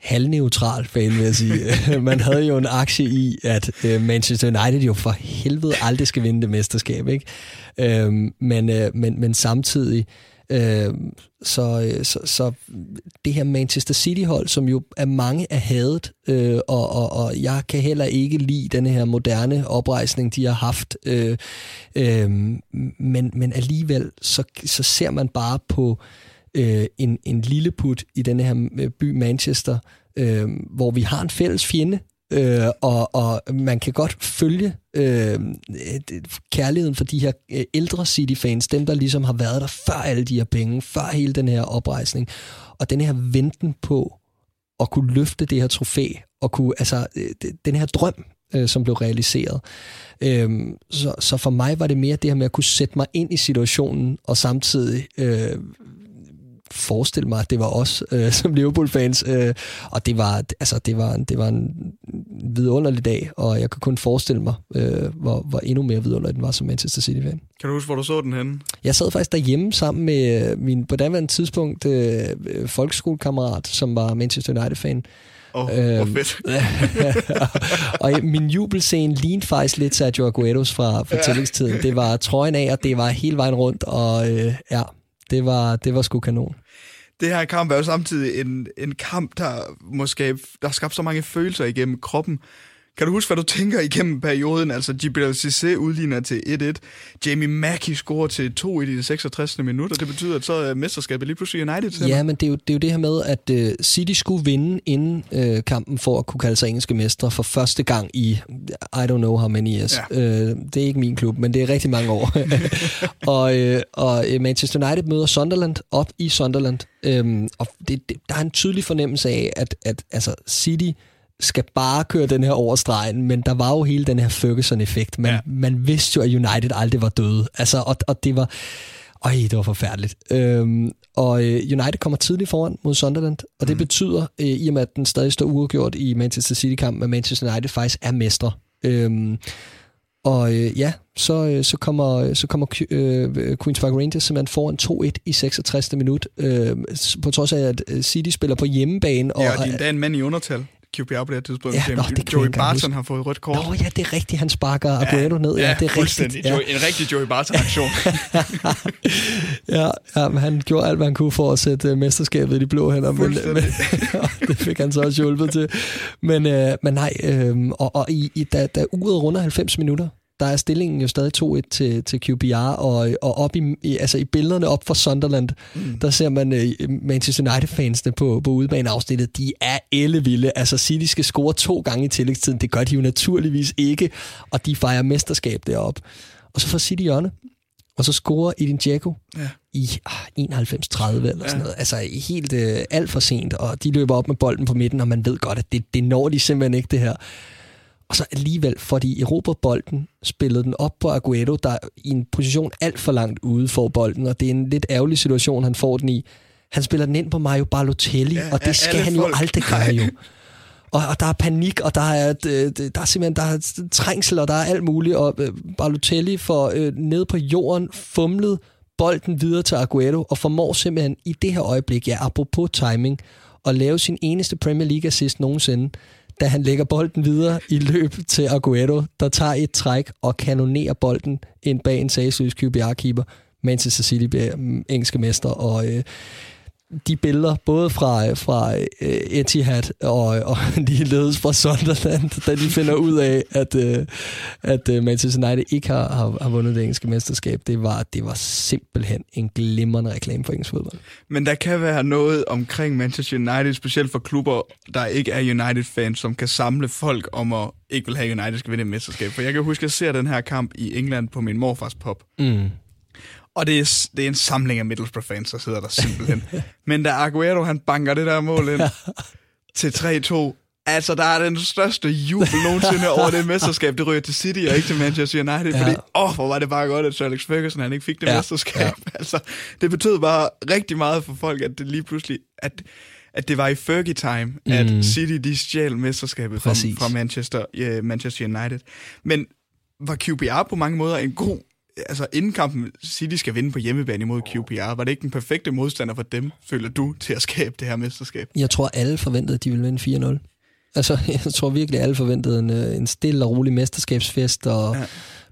halvneutral fan, vil jeg sige. Man havde jo en aktie i, at Manchester United jo for helvede aldrig skal vinde det mesterskab, ikke? Øhm, men, men, men samtidig øhm, så, så, så det her Manchester City-hold, som jo er mange er hadet, øh, og, og, og jeg kan heller ikke lide den her moderne oprejsning, de har haft. Øh, øh, men, men alligevel, så, så ser man bare på Øh, en, en lilleput i denne her by Manchester, øh, hvor vi har en fælles fjende, øh, og, og man kan godt følge øh, kærligheden for de her ældre City-fans, dem der ligesom har været der før alle de her penge, før hele den her oprejsning, og den her venten på at kunne løfte det her trofæ, og kunne, altså, den her drøm, øh, som blev realiseret. Øhm, så, så for mig var det mere det her med at kunne sætte mig ind i situationen, og samtidig øh, forestil mig, at det var os øh, som Liverpool-fans, øh, og det var, altså, det var, det var en vidunderlig dag, og jeg kan kun forestille mig, øh, hvor, hvor endnu mere vidunderlig den var som Manchester City-fan. Kan du huske, hvor du så den henne? Jeg sad faktisk derhjemme sammen med min, på daværende tidspunkt, øh, folkeskolekammerat, som var Manchester United-fan. Åh, oh, øhm, hvor fedt. og, og min jubelscene lignede faktisk lidt Sergio Agüeros fra, fra ja. tillægstiden. Det var trøjen af, og det var hele vejen rundt, og øh, ja... Det var, det var sgu kanon. Det her kamp er jo samtidig en, en kamp, der måske der har skabt så mange følelser igennem kroppen. Kan du huske, hvad du tænker igennem perioden? Altså, Djibril Cissé udligner til et-et. Jamie Mackie scorer til to-et i det seksogtreds minutter. Det betyder, at så er mesterskabet lige pludselig United. Ja, men det er, jo, det er jo det her med, at uh, City skulle vinde inden uh, kampen for at kunne kalde sig engelske mestre for første gang i I don't know how many years. Ja. Uh, det er ikke min klub, men det er rigtig mange år. og, uh, og Manchester United møder Sunderland op i Sunderland. Um, og det, det, der er en tydelig fornemmelse af, at, at altså, City skal bare køre den her over stregen, men der var jo hele den her Ferguson-effekt. Man, ja. man vidste jo, at United aldrig var døde. Altså, og, og det var... Øj, det var forfærdeligt. Øhm, og United kommer tidligt foran mod Sunderland, og det mm. betyder, øh, i og med at den stadig står uafgjort i Manchester City-kampen, at Manchester United faktisk er mestre. Øhm, og øh, ja, så, så kommer, så kommer øh, Queen's Park Rangers simpelthen foran to-et i seksogtresindstyvende minut, øh, på trods af, at City spiller på hjemmebane. Og, ja, og de er endda en mand i undertal. Q P R på det tidspunkt. Ja, nå, det Joey Barton har fået rødt kort. Nå ja, det er rigtigt. Han sparker Agüero ja, ned. Ja, ja, det er rigtigt. Ja. En rigtig Joey Barton-aktion. ja, ja, men han gjorde alt, hvad han kunne for at sætte mesterskabet i de blå hænder. Men, men, det fik han så også hjulpet til. Men, øh, men nej, øh, og, og i, i, da, da uret runder halvfems minutter, der er stillingen jo stadig to-et til, til Q P R, og, og op i, i, altså i billederne op fra Sunderland, mm. der ser man uh, Manchester United-fansene på, på udebaneafsnittet, de er ellevilde. Altså City skal score to gange i tillægstiden, det gør de jo naturligvis ikke, og de fejrer mesterskab derop. Og så får City hjørne, og så scorer Edin Dzeko ja. i ah, enoghalvfems tredive eller ja. sådan noget. Altså helt uh, alt for sent, og de løber op med bolden på midten, og man ved godt, at det, det når de simpelthen ikke det her. Og så alligevel, fordi erobrer bolden, spillede den op på Agüero, der i en position alt for langt ude får bolden, og det er en lidt ærgerlig situation, han får den i. Han spiller den ind på Mario Balotelli, ja, og det skal han folk. jo aldrig gøre jo. Og, og der er panik, og der er, der er simpelthen der er trængsel, og der er alt muligt, og Balotelli får øh, ned på jorden fumlet bolden videre til Agüero, og formår simpelthen i det her øjeblik, ja, apropos timing, at lave sin eneste Premier League-assist nogensinde, da han lægger bolden videre i løb til Agüero, der tager et træk og kanonerer bolden ind bag en sagsløs Q P R-keeper. Manchester City bliver engelske mester, og øh, de billeder, både fra, fra øh, Etihad og, og lige ledes fra Sunderland, da de finder ud af, at, øh, at øh, Manchester United ikke har, har, har vundet det engelske mesterskab, det var, det var simpelthen en glimrende reklame for engelsk fodbold. Men der kan være noget omkring Manchester United, specielt for klubber, der ikke er United-fans, som kan samle folk om at ikke vil have United skal vinde et mesterskab. For jeg kan huske, at jeg ser den her kamp i England på min morfars pop. Mm. Og det er, det er en samling af Middlesbrough-fans, der sidder der simpelthen. Men da Agüero, han banker det der mål ind til tre to, altså der er den største jubel nogensinde over det mesterskab. Det ryger til City og ikke til Manchester United, ja. Fordi åh, oh, hvor var det bare godt, at Alex Ferguson han ikke fik det ja. mesterskab. Ja. Altså, det betød bare rigtig meget for folk, at det lige pludselig... At at det var i Fergie time, at mm. City de stjal mesterskabet fra, fra Manchester, yeah, Manchester United. Men var Q P R på mange måder en god... Altså inden kampen, City skal vinde på hjemmebane imod Q P R. Var det ikke den perfekte modstander for dem, føler du, til at skabe det her mesterskab? Jeg tror, alle forventede, at de ville vinde fire nul. Altså, jeg tror virkelig, alle forventede en, en stille og rolig mesterskabsfest, og ja.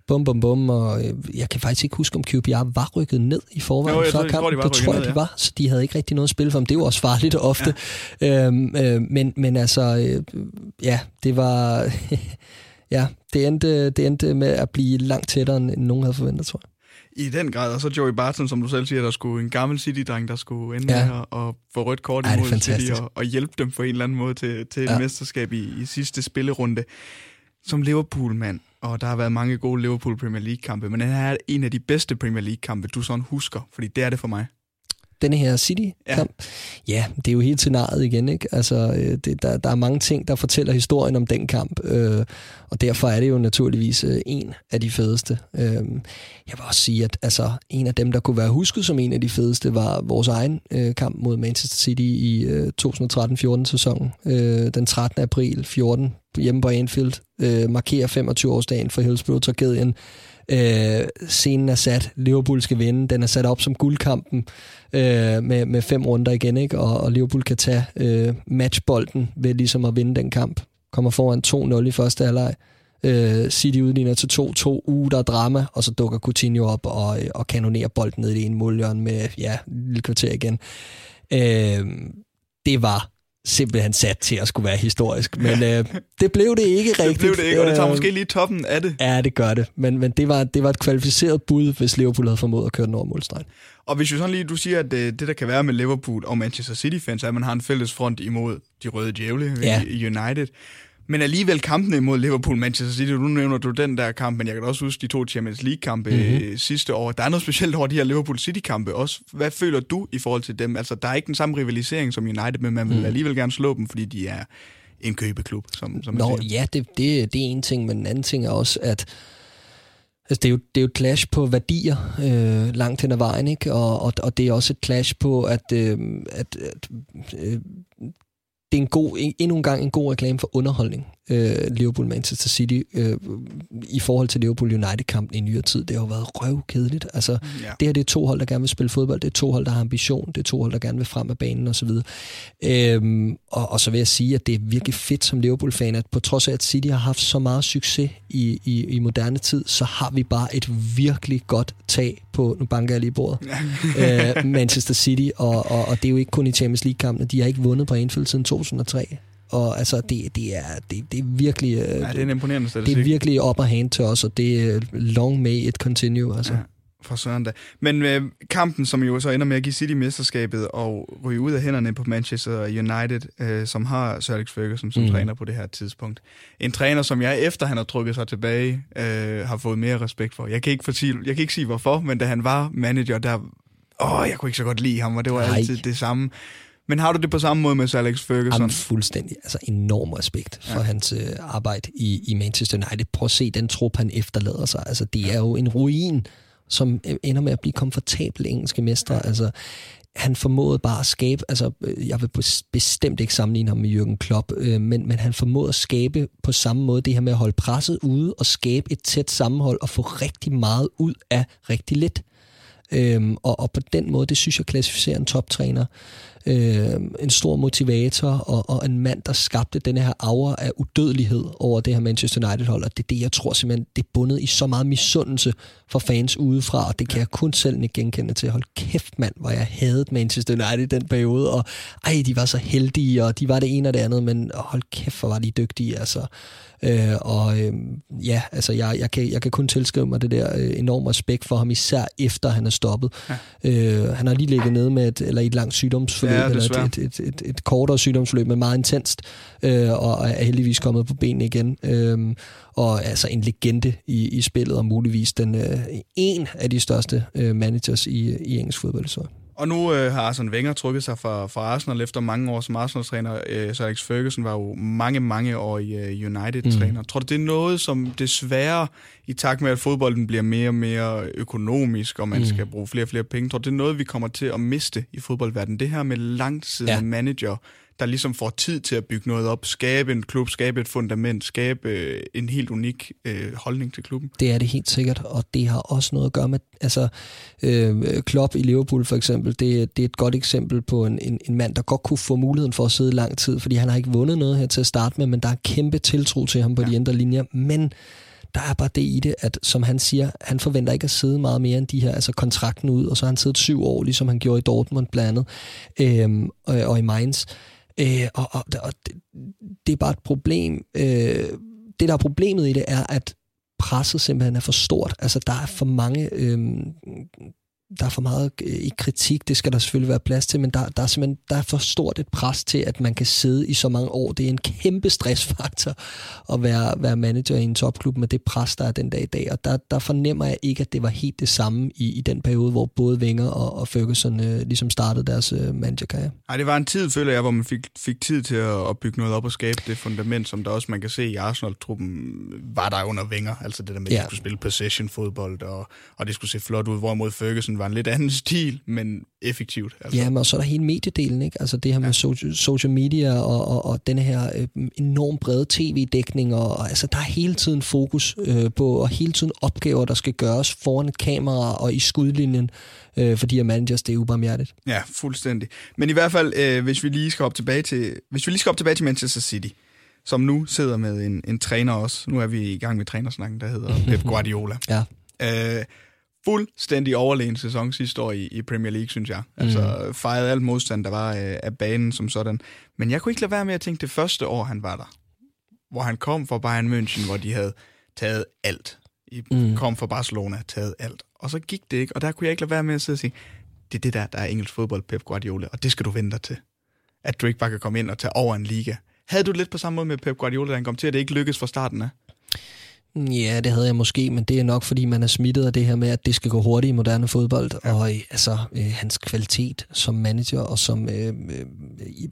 bum, bum, bum, og jeg kan faktisk ikke huske, om Q P R var rykket ned i forvejen jo, jeg før jeg kampen. Tror, det tror jeg, ned, ja. det var, så de havde ikke rigtig noget at spille for dem. Det var også farligt ofte. Ja. Øhm, øh, men, men altså, øh, ja, det var... Ja, det endte, det endte med at blive langt tættere, end nogen havde forventet, tror jeg. I den grad, og så Joey Barton, som du selv siger, der skulle en gammel City-dreng, der skulle ende ja. med at få rødt kort imod Ej, City og, og hjælpe dem på en eller anden måde til, til ja. et mesterskab i, i sidste spillerunde. Som Liverpool-mand, og der har været mange gode Liverpool Premier League-kampe, men den her er en af de bedste Premier League-kampe, du sådan husker, fordi det er det for mig. Denne her City-kamp? Ja. ja, det er jo helt scenariet igen, ikke? Altså, det, der, der er mange ting, der fortæller historien om den kamp, øh, og derfor er det jo naturligvis øh, en af de fedeste. Øh, jeg vil også sige, at altså, en af dem, der kunne være husket som en af de fedeste, var vores egen øh, kamp mod Manchester City i øh, to tusind og tretten til fjorten sæsonen. Øh, den trettende april fjorten, hjemme på Anfield, øh, markerer femogtyve-årsdagen for Hillsborough-tragedien. Øh, scenen er sat, Liverpool skal vinde, den er sat op som guldkampen øh, med, med fem runder igen, ikke? Og, og Liverpool kan tage øh, matchbolden ved ligesom at vinde den kamp, kommer foran to nul i første halvleg, øh, City udligner til to to, uge der er drama, og så dukker Coutinho op og, og kanonerer bolden ned i en målhjørne med ja, lille kvarter igen. Øh, det var simpelthen sat til at skulle være historisk, men øh, det blev det ikke rigtigt. Det blev det ikke, og det tager måske lige toppen af det. Ja, det gør det, men, men det, var, det var et kvalificeret bud, hvis Liverpool havde formået at køre den over målstregen. Og hvis jo sådan lige, du siger, at det, der kan være med Liverpool og Manchester City-fans, er, at man har en fælles front imod de røde djævle ja. i United. Men alligevel kampene imod Liverpool, Manchester City, nu nævner du den der kamp, men jeg kan også huske de to Champions League-kampe mm-hmm. sidste år. Der er noget specielt over de her Liverpool City-kampe også. Hvad føler du i forhold til dem? Altså, der er ikke den samme rivalisering som United, men man vil mm. alligevel gerne slå dem, fordi de er en købeklub, som, som Nå, man siger. Ja, det, det, det er en ting, men den anden ting er også, at altså, det, er jo, det er jo et clash på værdier øh, langt hen ad vejen, ikke? Og, og, og det er også et clash på, at... Øh, at, at øh, det er en god, endnu en gang en god reklame for underholdning, øh, Liverpool-Manchester City, øh, i forhold til Liverpool-United-kampen i nyere tid. Det har jo været røvkedeligt. Altså, ja. Det her det er to hold, der gerne vil spille fodbold. Det er to hold, der har ambition. Det er to hold, der gerne vil frem af banen osv. Øhm, og, og så vil jeg sige, at det er virkelig fedt som Liverpool-fan, at på trods af, at City har haft så meget succes i, i, i moderne tid, så har vi bare et virkelig godt tag på, nu banker jeg lige bordet, ja. øh, Manchester City. Og, og, og det er jo ikke kun i Champions League-kampene. De har ikke vundet på Anfield siden to tusind og tre. Og altså, det, det, er, det, det er virkelig... Ja, det er en imponerende statistik. Det er virkelig op og hand til os, og det er long may it continue, altså. Ja, for søren da. Men øh, kampen, som jo så ender med at give City-mesterskabet og ryge ud af hænderne på Manchester United, øh, som har Sir Alex Ferguson som mm. træner på det her tidspunkt. En træner, som jeg, efter han har trukket sig tilbage, øh, har fået mere respekt for. Jeg kan ikke fortælle, jeg kan ikke sige hvorfor, men da han var manager, der... Åh, jeg kunne ikke så godt lide ham, og det var Nej. altid det samme. Men har du det på samme måde med Sir Alex Ferguson? Jamen fuldstændig. Altså enorm respekt for ja. hans øh, arbejde i, i Manchester United. Prøv at se den trup, han efterlader sig. Altså det er jo en ruin, som ender med at blive komfortable engelske mestre. Ja. Altså han formåede bare at skabe, altså jeg vil bestemt ikke sammenligne ham med Jürgen Klopp, øh, men, men han formåede at skabe på samme måde det her med at holde presset ude og skabe et tæt sammenhold og få rigtig meget ud af rigtig lidt. Øhm, og, og på den måde, det synes jeg klassificerer en toptræner, øhm, en stor motivator og, og en mand, der skabte den her aura af udødelighed over det her Manchester United-hold, og det er det, jeg tror simpelthen, det er bundet i så meget misundelse for fans udefra, og det kan jeg kun selv ikke genkende til. Hold kæft, mand, hvor jeg havde Manchester United i den periode, og ej, de var så heldige, og de var det ene og det andet, men hold kæft, hvor var de dygtige, altså. Øh, og øh, ja, altså jeg, jeg, kan, jeg kan kun tilskrive mig det der øh, enorme respekt for ham, især efter han er stoppet. Ja. Øh, han har lige ligget nede med et, eller et langt sygdomsforløb, ja, eller et, et, et, et kortere sygdomsforløb, men meget intenst, øh, og er heldigvis kommet på benene igen. Øh, og altså en legende i, i spillet, og muligvis den, øh, en af de største øh, managers i, i engelsk fodbold. Så. Og nu øh, har Arsene Wenger trukket sig fra, fra Arsenal efter mange år som Arsenal-træner. Øh, så Alex Ferguson var jo mange, mange år i øh, United-træner. Mm. Tror du, det er noget, som desværre, i takt med, at fodbolden bliver mere og mere økonomisk, og man mm. skal bruge flere og flere penge, tror du, det er noget, vi kommer til at miste i fodboldverdenen? Det her med langtidssidende ja. manager, der ligesom får tid til at bygge noget op, skabe en klub, skabe et fundament, skabe øh, en helt unik øh, holdning til klubben. Det er det helt sikkert, og det har også noget at gøre med, altså øh, Klopp i Liverpool for eksempel, det, det er et godt eksempel på en, en, en mand, der godt kunne få muligheden for at sidde lang tid, fordi han har ikke vundet noget her til at starte med, men der er kæmpe tiltro til ham på ja. de indre linjer, men der er bare det i det, at som han siger, han forventer ikke at sidde meget mere end de her, altså kontrakten ud, og så har han siddet syv år, ligesom han gjorde i Dortmund blandt andet, øh, og, og i Mainz. Øh, og, og, og det, det er bare et problem. Øh, det, der er problemet i det, er, at presset simpelthen er for stort. Altså, der er for mange... Øh, der er for meget i kritik, det skal der selvfølgelig være plads til, men der, der er simpelthen der er for stort et pres til, at man kan sidde i så mange år. Det er en kæmpe stressfaktor at være, være manager i en topklub med det pres, der er den dag i dag. Og der, der fornemmer jeg ikke, at det var helt det samme i, i den periode, hvor både Wenger og, og Ferguson øh, ligesom startede deres øh, managerkarriere. Nej, det var en tid, føler jeg, hvor man fik, fik tid til at bygge noget op og skabe det fundament, som der også man kan se i Arsenal-truppen, var der under Wenger. Altså det der med, at de ja. skulle spille possession-fodbold, og, og det skulle se flot ud, hvorimod Ferguson var en lidt anden stil, men effektivt. Altså. Ja, men så er der hele mediedelen, ikke? Altså det her med ja. so- social media og, og, og den her øh, enormt brede tv-dækning, og, og altså der er hele tiden fokus øh, på, og hele tiden opgaver, der skal gøres foran et kamera og i skudlinjen, øh, for de her managers, det er ubarmhjertet. Ja, fuldstændig. Men i hvert fald, øh, hvis vi lige skal op tilbage til, hvis vi lige skal op tilbage til Manchester City, som nu sidder med en, en træner også. Nu er vi i gang med trænersnakken, der hedder Pep Guardiola. Ja. Øh, Fuldstændig overlegen sæson sidste år i, i Premier League, synes jeg. Altså mm. fejrede alt modstand, der var øh, af banen som sådan. Men jeg kunne ikke lade være med at tænke det første år, han var der. Hvor han kom fra Bayern München, hvor de havde taget alt. I, mm. Kom fra Barcelona, taget alt. Og så gik det ikke, og der kunne jeg ikke lade være med at sidde og sige, det er det der, der er engelsk fodbold, Pep Guardiola, og det skal du vente dig til. At du ikke bare kan komme ind og tage over en liga. Havde du lidt på samme måde med Pep Guardiola, da han kom til, at det ikke lykkedes fra starten af? Ja, det havde jeg måske, men det er nok, fordi man er smittet af det her med, at det skal gå hurtigt i moderne fodbold, ja. og altså øh, hans kvalitet som manager og som øh,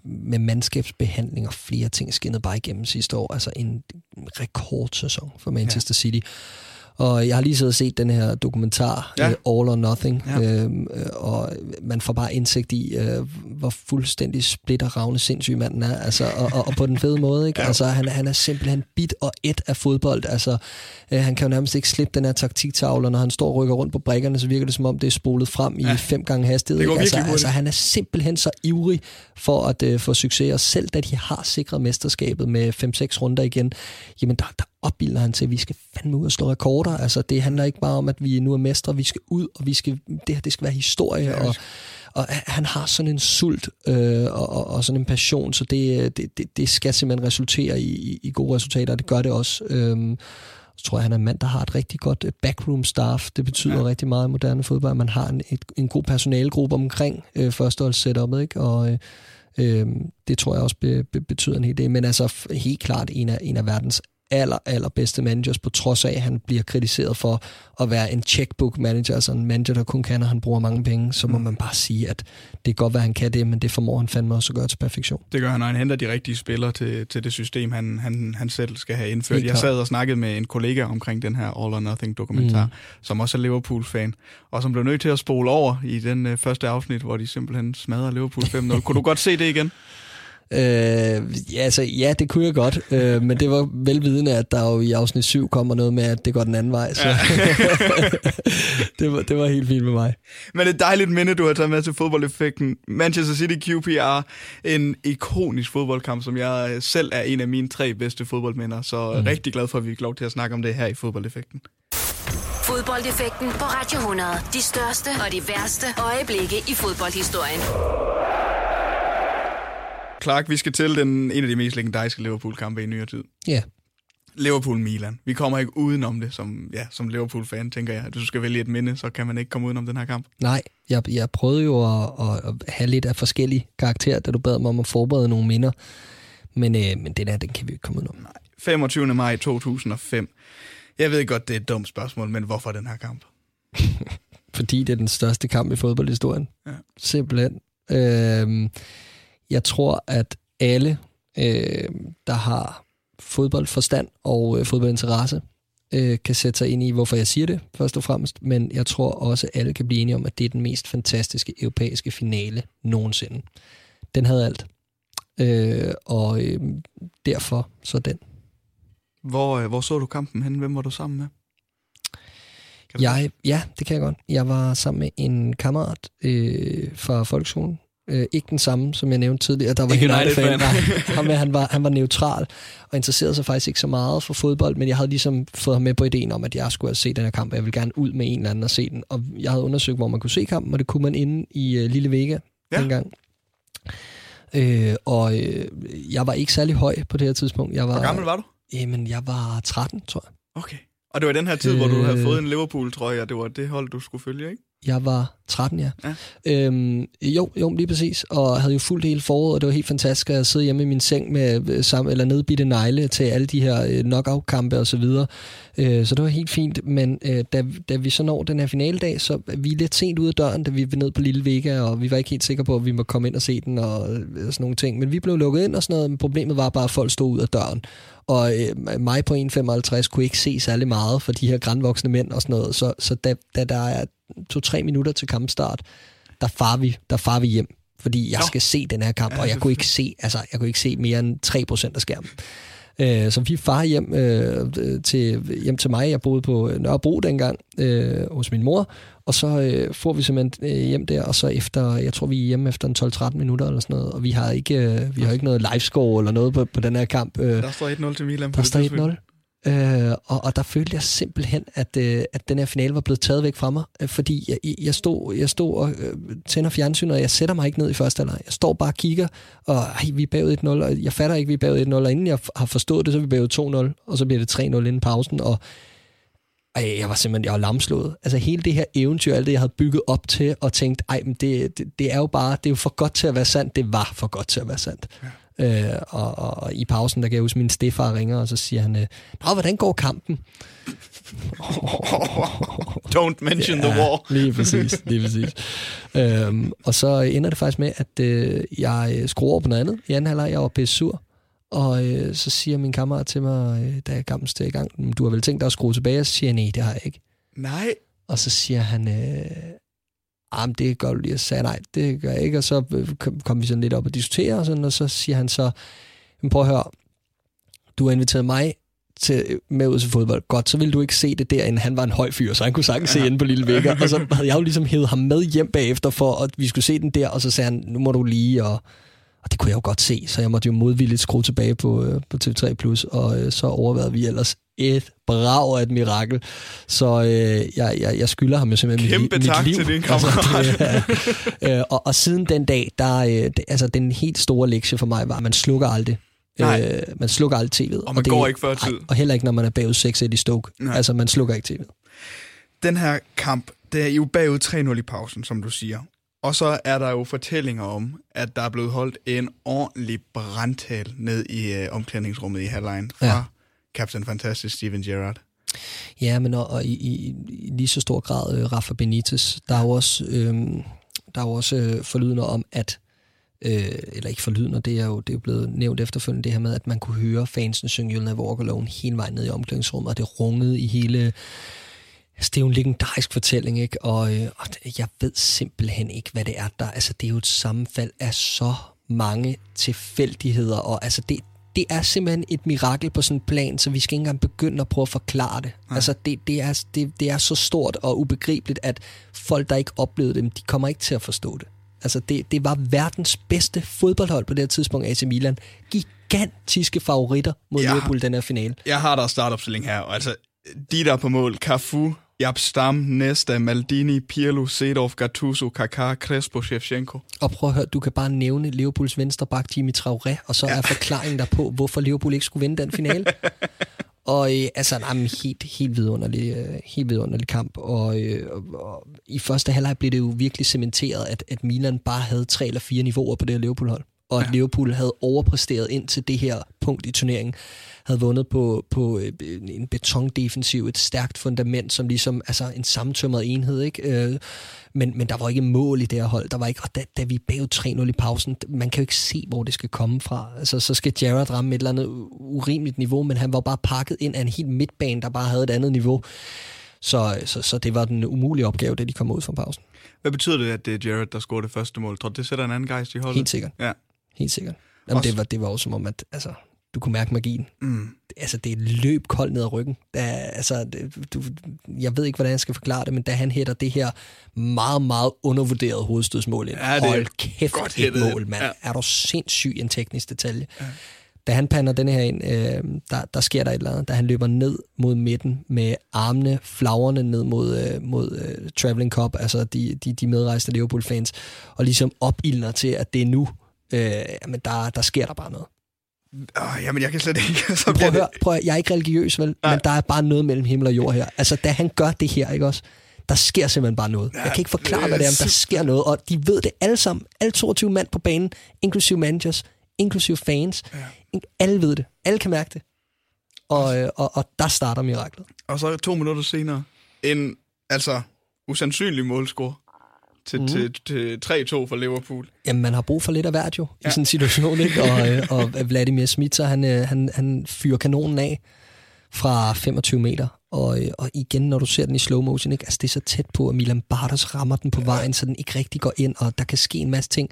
med mandskabsbehandling og flere ting skinnede bare igennem sidste år, altså en rekordsæson for Manchester ja. City. Og jeg har lige siddet og set den her dokumentar, ja. All or Nothing, ja. øh, og man får bare indsigt i, øh, hvor fuldstændig splitterravende sindssyg manden er, altså, og, og, og på den fede måde, ikke? Ja. Altså, han, han er simpelthen bit og et af fodbold, altså, øh, han kan jo nærmest ikke slippe den her taktiktavle, når han står og rykker rundt på brækkerne, så virker det som om, det er spolet frem i ja. fem gange hastighed. Altså, altså, han er simpelthen så ivrig for at øh, få succes, og selv da de har sikret mesterskabet med fem seks runder igen, jamen, der, der opbilder han til, at vi skal fandme ud og slå rekorder. Altså, det handler ikke bare om, at vi nu er mestre, vi skal ud, og vi skal, det her det skal være historie, og, og han har sådan en sult øh, og, og sådan en passion, så det, det, det skal simpelthen resultere i, i gode resultater, og det gør det også. Øhm, så tror jeg, han er en mand, der har et rigtig godt backroom staff. Det betyder ja. rigtig meget i moderne fodbold, man har en, et, en god personalegruppe omkring øh, førsteholdssetupet, ikke? Og øh, øh, det tror jeg også be, be, betyder en hel del, men altså helt klart en af, en af verdens aller, aller bedste managers, på trods af, at han bliver kritiseret for at være en checkbook manager, altså en manager, der kun kan, og han bruger mange penge, så må mm. man bare sige, at det kan godt være, han kan det, men det formår han fandme også at gøre til perfektion. Det gør han, og han henter de rigtige spillere til, til det system, han, han, han selv skal have indført. Jeg sad og snakkede med en kollega omkring den her All or Nothing-dokumentar, mm. som også er Liverpool-fan, og som blev nødt til at spole over i den øh, første afsnit, hvor de simpelthen smadrer Liverpool fem nul. Kunne du godt se det igen? Øh, ja, altså, ja, det kunne jeg godt, øh, men det var velvidende, at der jo i afsnit syv kommer noget med, at det går den anden vej. Så. Ja. det, var, det var helt fint med mig. Men det er et dejligt minde, du har taget med til fodboldeffekten. Manchester City Q P R, en ikonisk fodboldkamp, som jeg selv er en af mine tre bedste fodboldminder, så mm. rigtig glad for, at vi er lov til at snakke om det her i fodboldeffekten. Fodboldeffekten på Radio hundrede. De største og de værste øjeblikke i fodboldhistorien. Clark, vi skal til den, en af de mest legendariske Liverpool-kampe i nyere tid. Ja. Yeah. Liverpool-Milan. Vi kommer ikke udenom det, som, ja, som Liverpool-fan, tænker jeg. Du skal vælge et minde, så kan man ikke komme udenom den her kamp. Nej, jeg, jeg prøvede jo at, at have lidt af forskellige karakterer, da du bad mig om at forberede nogle minder. Men, øh, men den her, den kan vi ikke komme udenom. Nej. femogtyvende maj to tusind og fem. Jeg ved godt, det er et dumt spørgsmål, men hvorfor den her kamp? Fordi det er den største kamp i fodboldhistorien. Ja. Simpelthen. Øh, Jeg tror, at alle, øh, der har fodboldforstand og øh, fodboldinteresse, øh, kan sætte sig ind i, hvorfor jeg siger det, først og fremmest. Men jeg tror også, at alle kan blive enige om, at det er den mest fantastiske europæiske finale nogensinde. Den havde alt. Øh, og øh, derfor så den. Hvor, øh, hvor så du kampen hen? Hvem var du sammen med? Kan du jeg, ja, det kan jeg godt. Jeg var sammen med en kammerat øh, fra folkeskolen. Øh, ikke den samme, som jeg nævnte tidligere. Der var ikke en fan. Nej, han, var, han var neutral og interesserede sig faktisk ikke så meget for fodbold, men jeg havde ligesom fået ham med på ideen om, at jeg skulle se den her kamp, og jeg ville gerne ud med en eller anden og se den. Og jeg havde undersøgt, hvor man kunne se kampen, og det kunne man inde i øh, Lille Vega ja. dengang. Øh, og øh, jeg var ikke særlig høj på det her tidspunkt. Jeg var, hvor gammel var du? Jamen, jeg var tretten, tror jeg. Okay. Og det var den her tid, øh, hvor du havde fået en Liverpool-trøje, og det var det hold, du skulle følge, ikke? Jeg var tretten, ja. ja. Øhm, jo, jo, lige præcis. Og havde jo fuldt hele foråret, og det var helt fantastisk at sidde hjemme i min seng med sammen, eller nedbitte negle til alle de her øh, knockout-kampe og så videre. Øh, så det var helt fint. Men øh, da, da vi så når den her finaledag, så var vi lidt sent ude af døren, da vi var ned på Lille Vega, og vi var ikke helt sikre på, at vi måtte komme ind og se den og, og sådan nogle ting. Men vi blev lukket ind og sådan noget, men problemet var bare, at folk stod ud af døren. Og øh, mig på en komma femoghalvtreds kunne ikke se særlig meget for de her grandvoksne mænd og sådan noget. Så, så da, da der er to-tre minutter til kampstart, der farer vi, der farer vi hjem, fordi jeg Nå. skal se den her kamp, ja, og jeg kunne ikke se, altså jeg kunne ikke se mere end tre procent af skærmen. Øh, så vi farer hjem øh, til hjem til mig. Jeg boede på Nørrebro dengang øh, hos min mor, og så øh, får vi simpelthen øh, hjem der, og så efter, jeg tror vi er hjemme efter en tolv tretten minutter eller sådan noget, og vi har ikke øh, vi har ikke noget livescore eller noget på, på den her kamp. Øh, der står et nul til Milan. Der står et nul. Øh, og, og der følte jeg simpelthen, at, øh, at den her finale var blevet taget væk fra mig, øh, fordi jeg, jeg, stod, jeg stod og øh, tænder fjernsynet, og jeg sætter mig ikke ned i første halvleg. Jeg står bare og kigger, og ej, vi er bagud et nul, og jeg fatter ikke, vi er bagud et nul, og inden jeg har forstået det, så er vi bagud to nul, og så bliver det tre nul inden pausen, og ej, jeg var simpelthen jeg var lamslået. Altså hele det her eventyr, alt det, jeg havde bygget op til, og tænkt, ej, men det, det, det er jo bare, det er jo for godt til at være sandt, det var for godt til at være sandt. Ja. Øh, og, og, og i pausen, der kan jeg huske, min stefar ringer, og så siger han, nå, hvordan går kampen? Don't mention ja, the war. Lige præcis, lige præcis. øhm, og så ender det faktisk med, at øh, jeg skruer over på noget andet. I anden halvleg, jeg var pisse sur, og øh, så siger min kammerat til mig, øh, da kampen stod i gang, du har vel tænkt dig at skrue tilbage? Og så siger jeg, nej, det har jeg ikke. Nej. Og så siger han, øh, ah, det gør du lige, og sagde, nej, det gør jeg ikke, og så kom vi sådan lidt op og diskuterer, og, sådan, og så siger han så, prøv at høre, du har inviteret mig til, med ud til fodbold, godt, så ville du ikke se det derinde, han var en høj fyr, så han kunne sagtens se inde på Lille Vækker, og så havde jeg jo ligesom hævet ham med hjem bagefter, for at vi skulle se den der, og så sagde han, nu må du lige, og, og det kunne jeg jo godt se, så jeg måtte jo modvilligt skrue tilbage på, på T V tre plus, og så overvejede vi ellers et brag af et mirakel. Så øh, jeg, jeg, jeg skylder ham jo simpelthen Kæmpe mit, tak mit liv. Til din kammerat. Altså, øh, og, og siden den dag, der, øh, det, altså den helt store lektie for mig var, at man slukker aldrig. Øh, man slukker aldrig T V'et. Og man og det, går ikke før tid. Ej, og heller ikke, når man er bagud seks et i Stoke. Nej. Altså, man slukker ikke T V'et. Den her kamp, det er jo bagud tre nul i pausen, som du siger. Og så er der jo fortællinger om, at der er blevet holdt en ordentlig brandtal ned i øh, omklædningsrummet i halvlegen fra... Ja. Captain Fantastic, Steven Gerrard. Ja, men og, og i, i, i lige så stor grad øh, Rafa Benitez. Der er jo også, øh, der er jo også øh, forlydende om, at, øh, eller ikke forlydende, det er jo det er blevet nævnt efterfølgende, det her med, at man kunne høre fansen synge You'll Never Walk Alone hele vejen ned i omklædningsrummet, og det rungede i hele... Altså, det er jo en legendarisk fortælling, ikke? Og, øh, og jeg ved simpelthen ikke, hvad det er der. Altså, det er jo et sammenfald af så mange tilfældigheder, og altså det, det er simpelthen et mirakel på sådan en plan, så vi skal ikke engang begynde at prøve at forklare det. Nej. Altså det, det, er, det, det er så stort og ubegribeligt, at folk, der ikke oplevede det, de kommer ikke til at forstå det. Altså det, det var verdens bedste fodboldhold på det her tidspunkt, A C Milan. Gigantiske favoritter mod jeg Liverpool i den her finale. Jeg har der startopstilling her, og altså de der på mål, Cafu, Japstam, Nesta, Maldini, Pirlo, Seedorf, Gattuso, Kaká, Crespo, Shevchenko. Og prøv at høre, du kan bare nævne Liverpools venstreback Jimmy Traoré, og så ja. er forklaringen derpå, hvorfor Liverpool ikke skulle vinde den finale. Og øh, altså, jamen, helt, helt, vidunderlig, øh, helt vidunderlig kamp. Og, øh, og, og i første halvleg blev det jo virkelig cementeret, at, at Milan bare havde tre eller fire niveauer på det her Liverpool-hold. Og at ja. Liverpool havde overpræsteret ind til det her punkt i turneringen, havde vundet på, på en betondefensiv, et stærkt fundament, som ligesom altså en sammentømret enhed, ikke? Men, men der var ikke mål i det her hold. Der var ikke, og da, da vi er bag tre nul i pausen, man kan jo ikke se, hvor det skal komme fra. Altså, så skal Gerrard ramme et eller andet urimeligt niveau, men han var bare pakket ind af en helt midtbane, der bare havde et andet niveau. Så, så, så det var den umulige opgave, da de kom ud fra pausen. Hvad betyder det, at det er Gerrard, der scorer det første mål? Tror du, det sætter en anden gejst i holdet? Helt sikkert. Ja. Helt sikkert. Jamen, det var det var også som om at altså du kunne mærke magien. Mm. Altså det er løb koldt ned ad ryggen. Da, altså det, du, jeg ved ikke hvordan jeg skal forklare det, men da han hætter det her meget meget undervurderet hovedstødsmål ind. Ja, hold kæft godt et mål, mand. Ja. Er du sindssyg en teknisk detalje. Ja. Da han pander den her ind, øh, der, der sker der et eller andet. Da han løber ned mod midten med armene, flagrende ned mod, øh, mod øh, Travelling Cup, altså de, de, de medrejste Liverpool-fans, og ligesom opildner til, at det er nu. Øh, men der, der sker der bare noget. Oh, jamen, jeg kan slet ikke... Så prøv at høre, prøv at, jeg er ikke religiøs, vel? Nej. Men der er bare noget mellem himmel og jord her. Altså, da han gør det her, ikke også? Der sker simpelthen bare noget. Jeg kan ikke forklare, hvad det er, men der sker noget. Og de ved det alle sammen. Alle toogtyve mand på banen, inklusive managers, inklusive fans. Ja. Alle ved det. Alle kan mærke det. Og, og, og der starter miraklet. Og så to minutter senere, en altså usandsynlig målscore. Til, mm. til, til tre to for Liverpool. Jamen, man har brug for lidt af hvert jo, ja. I sådan en situation, ikke? Og, og Vladimir Smica, han, han, han fyrer kanonen af fra femogtyve meter. Og, og igen, når du ser den i slow motion, ikke? Altså, det er så tæt på, at Milan Bartos rammer den på vejen, så den ikke rigtig går ind, og der kan ske en masse ting.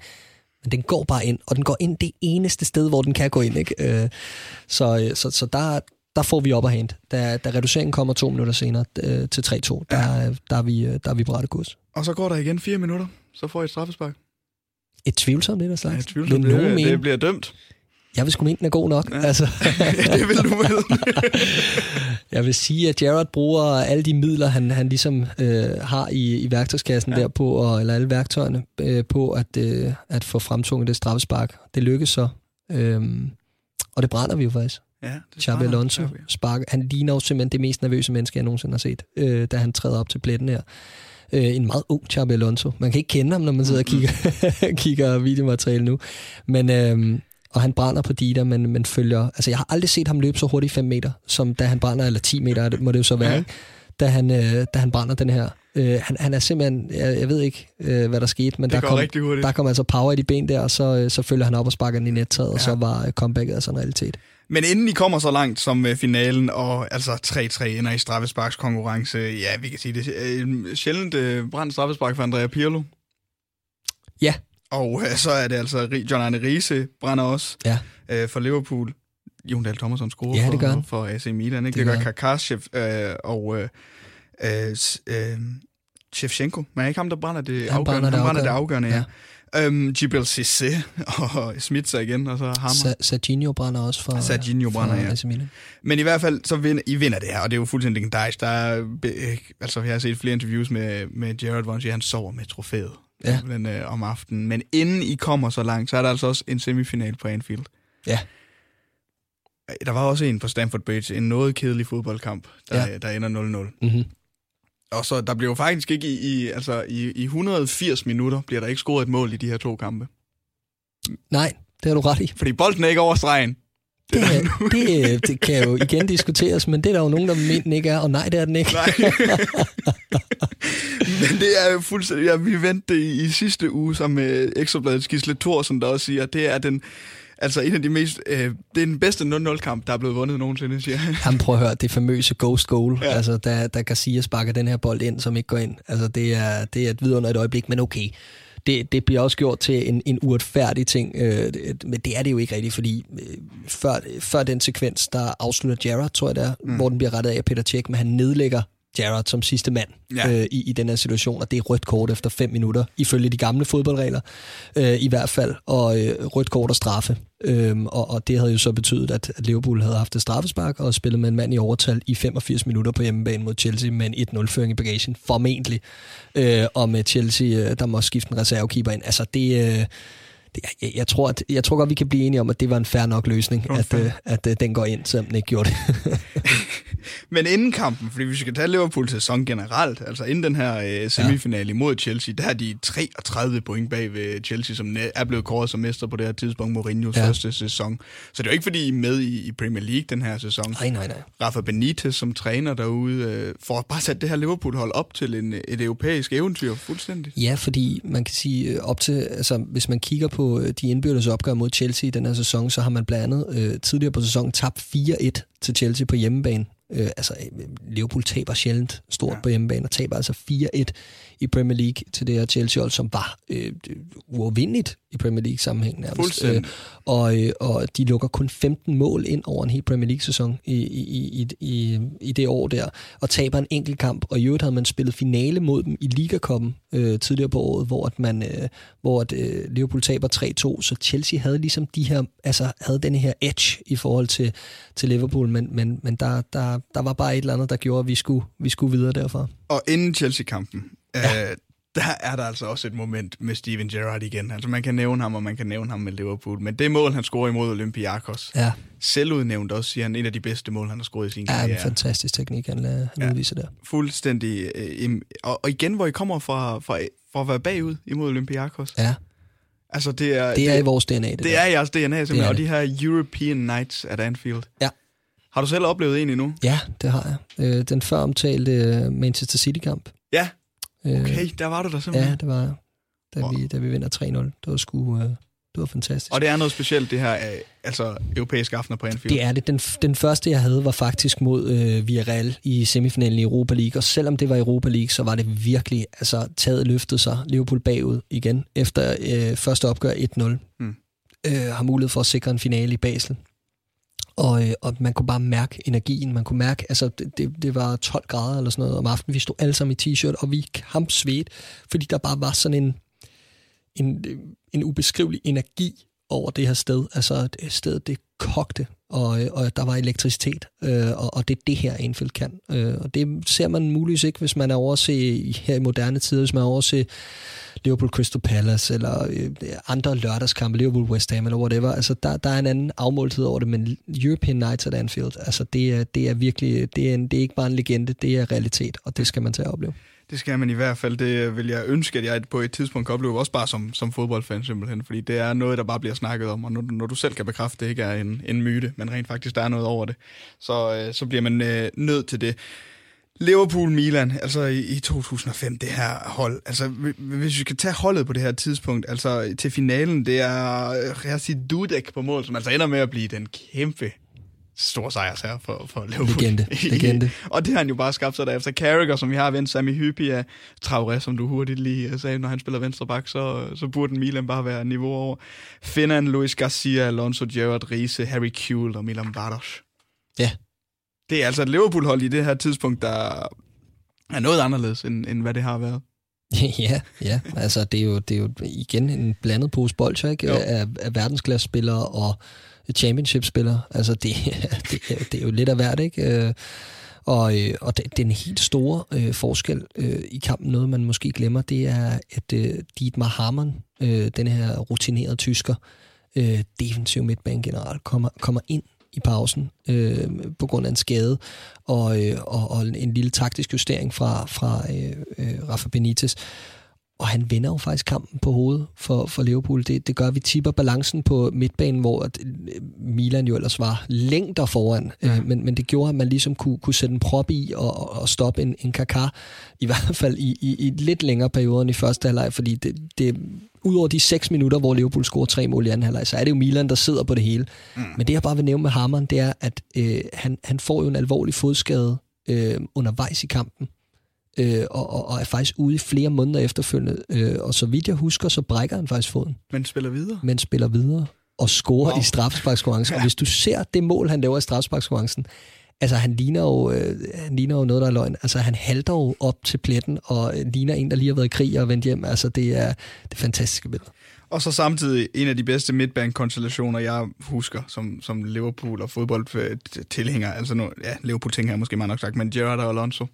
Men den går bare ind, og den går ind det eneste sted, hvor den kan gå ind, ikke? Så, så, så der... Der får vi op og hente. Da, da reduceringen kommer to minutter senere øh, til tre to, der, ja. der er vi, vi på rette kurs. Og så går der igen fire minutter, så får I et straffespark. Et tvivlsomt lidt af slags. Ja, et tvivlsomt det, det, det bliver dømt. Jeg vil sgu mene, den er god nok. Ja. Altså. Det vil du med. Jeg vil sige, at Gerrard bruger alle de midler, han, han ligesom øh, har i, i værktøjskassen ja. derpå, og, eller alle værktøjerne øh, på at, øh, at få fremtunget det straffespark. Det lykkes så. Øh, og det brænder vi jo faktisk. Ja, Xabi Alonso sparker. Han ligner jo simpelthen det mest nervøse menneske, jeg nogensinde har set, øh, da han træder op til pletten her. Øh, en meget ung Xabi Alonso. Man kan ikke kende ham, når man sidder og kigger, kigger videomateriale nu. Men, øh, og han brænder på Dida, men, men følger... Altså, jeg har aldrig set ham løbe så hurtigt fem meter, som da han brænder, eller ti meter må det jo så være, ja. da, han, øh, da han brænder den her. Øh, han, han er simpelthen... Jeg, jeg ved ikke, øh, hvad der skete, men der kom, der kom altså power i de ben der, og så, øh, så følger han op og sparker den i nettaget, ja. og så var comebacket altså en realitet. Men inden I kommer så langt som finalen, og altså tre tre ender i straffesparkskonkurrence, ja, vi kan sige det, øh, sjældent øh, brændt straffespark for Andrea Pirlo. Ja. Og øh, så er det altså, John Arne Riise brænder også ja. øh, for Liverpool. Jon Dahl Thomasson scorer ja, for, for A C Milan, ikke? Det, det gør Kakashev øh, og øh, øh, Shevchenko. Men er ikke ham, der brænder det han afgørende? Brænder han brænder det afgørende, ja. ja. Øhm, Jibril Cissé og Smitsa igen, og så Hammer. Serginho brænder også for, Serginho brænder, for ja. A C Milan. Men i hvert fald, så vinder, I vinder det her, og det er jo fuldstændig legendarisk. Der er, altså, jeg har set flere interviews med, med Gerrard, hvor han siger, han sover med trofæet ja. men, øh, om aftenen. Men inden I kommer så langt, så er der altså også en semifinal på Anfield. Ja. Der var også en på Stamford Bridge, en noget kedelig fodboldkamp, der, ja. der ender nul nul. Mhm. Og så der bliver jo faktisk ikke i, i altså i, i et hundrede og firs minutter bliver der ikke scoret et mål i de her to kampe. Nej, det har du ret i. Fordi bolden er ikke over stregen. Det, det, det, det kan jo igen diskuteres, men det er der jo nogen, der mener den ikke er, og nej, det er den ikke. Nej. Men det er jo fuldstændig... Ja, vi vendte i, i sidste uge sammen med Ekstrabladets Gisle Thorsen, der også siger, at det er den... Altså en af de mest, øh, det er den bedste nul nul kamp, der er blevet vundet nogensinde, siger han. Jamen prøv at høre, det famøse ghost goal, ja. altså da, da Garcia sparker den her bold ind, som ikke går ind. Altså det er, det er et vidunderligt øjeblik, men okay, det, det bliver også gjort til en, en uretfærdig ting, øh, men det er det jo ikke rigtigt, fordi øh, før, før den sekvens, der afslutter Gerrard, tror jeg det er, mm. hvor den bliver rettet af Peter Cech, men han nedlægger Gerrard som sidste mand ja. øh, i, i den her situation, og det er rødt kort efter fem minutter, ifølge de gamle fodboldregler, øh, i hvert fald, og øh, rødt kort og straffe. Øhm, og, og det havde jo så betydet, at Liverpool havde haft et straffespark og spillet med en mand i overtal i femogfirs minutter på hjemmebane mod Chelsea med en et nul føring i bagagen, formentlig. Øh, og med Chelsea, der må skifte en reservekeeper ind. Altså det... Øh, Jeg, jeg, tror, at, jeg tror godt, vi kan blive enige om, at det var en fair nok løsning, okay. at, øh, at øh, den går ind, selvom den ikke gjorde det. Men inden kampen, fordi vi skal tage Liverpools sæson generelt, altså inden den her øh, semifinale mod Chelsea, der er de treogtredive point bag ved Chelsea, som er blevet kåret som mester på det her tidspunkt, Mourinhos ja. første sæson. Så det er jo ikke, fordi I er med i, i Premier League den her sæson. Nej, nej, nej. Rafa Benitez, som træner derude, øh, for at bare sætte det her Liverpool-hold op til en, et europæisk eventyr fuldstændig. Ja, fordi man kan sige, op til, altså hvis man kigger på de indbyrdes opgør mod Chelsea i den her sæson, så har man blandt andet øh, tidligere på sæsonen tabt fire et til Chelsea på hjemmebane. Øh, altså Liverpool taber sjældent stort ja. på hjemmebane, og taber altså fire et i Premier League til det her Chelsea-hold, som var øh, uovervindeligt i Premier League-sammenhængen nærmest. Øh, og, øh, og de lukker kun femten mål ind over en hel Premier League-sæson i, i, i, i, i det år der, og taber en enkelt kamp, og i øvrigt havde man spillet finale mod dem i Liga-koppen øh, tidligere på året, hvor, at man, øh, hvor at, øh, Liverpool taber tre to, så Chelsea havde ligesom de her, altså havde denne her edge i forhold til, til Liverpool, men, men, men der, der, der var bare et eller andet, der gjorde, at vi skulle, vi skulle videre derfra. Og inden Chelsea-kampen, ja. Øh, der er der altså også et moment med Steven Gerrard igen. Altså man kan nævne ham, og man kan nævne ham med Liverpool. Men det mål, han scorer imod Olympiakos, ja. selvudnævnt også, siger han, et af de bedste mål, han har scoret i sin karriere. Ja, en fantastisk teknik, han, han ja. udviser der. Fuldstændig. Øh, og, og igen, hvor I kommer fra, fra, fra at være bagud imod Olympiakos. Ja. Altså det er... Det er det, i vores D N A, det, det er i jeres D N A, simpelthen. D N A. Og de her European Nights at Anfield. Ja. Har du selv oplevet en endnu? Ja, det har jeg. Øh, den før omtalte Manchester City-kamp. Ja. Okay, der var du der simpelthen. Ja, det var jeg. Da, wow. vi, da vi vinder tre nul. Det var sgu... Øh, det var fantastisk. Og det er noget specielt, det her øh, altså europæiske aftener på Anfield. Det er det. Den, den første, jeg havde, var faktisk mod øh, Villarreal i semifinalen i Europa League. Og selvom det var Europa League, så var det virkelig... Altså, taget løftede sig. Liverpool bagud igen. Efter øh, første opgør et nul. Hmm. Øh, har mulighed for at sikre en finale i Basel. Og, og man kunne bare mærke energien, man kunne mærke, altså det, det, det var tolv grader eller sådan noget om aftenen, vi stod alle sammen i t-shirt, og vi kampsvedte, fordi der bare var sådan en, en, en ubeskrivelig energi over det her sted, altså stedet det kogte, og, og der var elektricitet, og, og det er det her Anfield kan, og det ser man muligvis ikke, hvis man er over at se her i moderne tider, hvis man er over at se Liverpool Crystal Palace, eller øh, andre lørdagskampe, Liverpool West Ham, eller whatever. Altså, der, der er en anden afmåltid over det, men European Nights at Anfield, altså, det er, det er virkelig, det er, en, det er ikke bare en legende, det er realitet, og det skal man til at opleve. Det skal man i hvert fald. Det vil jeg ønske, at jeg på et tidspunkt kan opleve, også bare som, som fodboldfan simpelthen, fordi det er noget, der bare bliver snakket om, og når, når du selv kan bekræfte, det ikke er en, en myte, men rent faktisk, der er noget over det, så, øh, så bliver man øh, nødt til det. Liverpool-Milan, altså i to tusind og fem, det her hold. Altså, hvis vi skal tage holdet på det her tidspunkt, altså til finalen, det er Rasi Dudek på mål, som altså ender med at blive den kæmpe store sejrs her for, for Liverpool. Legende, legende. Og det har han jo bare skabt sig derefter. Carragher, som vi har vendt, Sami Hyppia, Traoré, som du hurtigt lige sagde, når han spiller venstre bak, så, så burde Milan bare være niveau over. Finnan, Luis Garcia, Alonso, Gerrard, Riese, Harry Kewell og Milan Baros. Ja. Det er altså et Liverpool-hold i det her tidspunkt, der er noget anderledes, end, end hvad det har været. ja, ja. Altså det er, jo, det er jo igen en blandet pose bolcher, ikke? Af, af verdensklassespillere og championship-spillere. Altså det, det, er, det er jo lidt af hvert, ikke? Og, og det, den helt store øh, forskel øh, i kampen, noget man måske glemmer, det er, at øh, Dietmar Hamann, øh, den her rutinerede tysker, øh, defensiv midtbanegeneral, kommer, kommer ind i pausen, øh, på grund af en skade, og, øh, og, og en lille taktisk justering fra, fra øh, øh, Rafa Benitez. Og han vender jo faktisk kampen på hovedet for, for Liverpool. Det, det gør, vi tipper balancen på midtbanen, hvor Milan jo ellers var længder foran. Ja. Men, men det gjorde, at man ligesom kunne, kunne sætte en prop i og, og stoppe en, en Kaká, i hvert fald i, i, i lidt længere perioder end i første halvleg, fordi det, det udover de seks minutter, hvor Liverpool scorer tre mål i anden halvleg, så er det jo Milan, der sidder på det hele. Mm. Men det, jeg bare vil nævne med Hamann, det er, at øh, han, han får jo en alvorlig fodskade øh, undervejs i kampen. øh, og, og, og er faktisk ude i flere måneder efterfølgende. Øh, og så vidt jeg husker, så brækker han faktisk foden. Men spiller videre. Men spiller videre og scorer wow. i straffesparkskonkurrencen. Ja. Og hvis du ser det mål, han laver i straffesparkskonkurrencen, altså han ligner, jo, øh, han ligner jo noget, der er løgn. Altså han halter jo op til pletten og ligner en, der lige har været i krig og vendt hjem. Altså det er det fantastiske billeder. Og så samtidig en af de bedste midtbanekonstellationer, jeg husker, som, som Liverpool og fodboldtilhænger. Altså nu, ja, Liverpool-ting her måske meget nok sagt, men Gerrard og Alonso.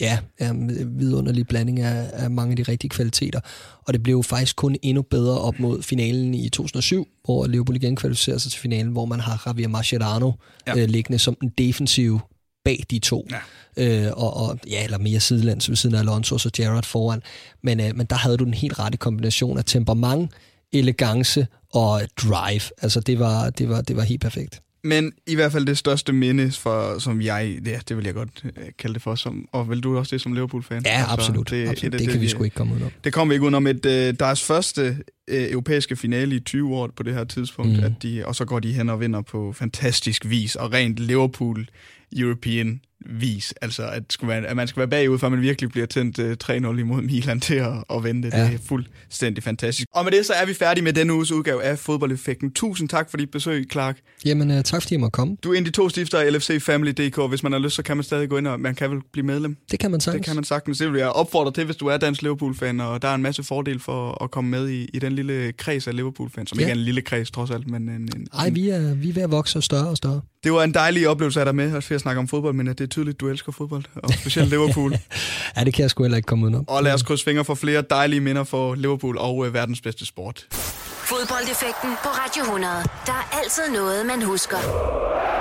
Ja, en vidunderlig blanding af, af mange af de rigtige kvaliteter. Og det blev jo faktisk kun endnu bedre op mod finalen i to tusind og syv, hvor Liverpool igen kvalificerede sig til finalen, hvor man har Javier Mascherano ja. øh, liggende som den defensive bag de to. Ja. Øh, og, og, ja, eller mere sidelands ved siden af Alonso og så Gerrard foran. Men, øh, men der havde du den helt rette kombination af temperament, elegance og drive. Altså det var, det var, det var helt perfekt. Men i hvert fald det største minde, for, som jeg, ja, det vil jeg godt kalde det for, som, og vil du også det som Liverpool-fan? Ja, absolut. Altså, det, absolut. Det, det kan det, vi sgu ikke komme udenom. Det kommer vi ikke udenom. Et, deres første øh, europæiske finale i tyve år på det her tidspunkt, mm. at de, og så går de hen og vinder på fantastisk vis, og rent Liverpool-European vis. Altså, at, skulle man, at man skal være bagud, før man virkelig bliver tændt øh, tre nul imod Milan til at, at vente. Ja. Det er fuldstændig fantastisk. Og med det, så er vi færdige med denne uges udgave af Fodboldeffekten. Tusind tak for dit besøg, Clark. Jamen, øh, tak fordi jeg måtte komme. Du er en de to stifter af L F C Family punktum d k. Hvis man har lyst, så kan man stadig gå ind, og man kan vel blive medlem? Det kan man sagtens. Det kan man sagtens. Det vil jeg opfordre til, hvis du er dansk Liverpool-fan, og der er en masse fordel for at komme med i, i den lille kreds af Liverpool-fans, som ja. ikke er en lille kreds, trods alt. Men en, en, Ej, vi er, vi er ved at vokse større og større. Det var en dejlig oplevelse at have dig med, at vi snakker om fodbold, men det er tydeligt, du elsker fodbold, og specielt Liverpool. Ja, det kan jeg sgu heller ikke komme udenom. Og lad os krydse fingre for flere dejlige minder for Liverpool og øh, verdens bedste sport. Fodboldeffekten på Radio hundrede. Der er altid noget, man husker.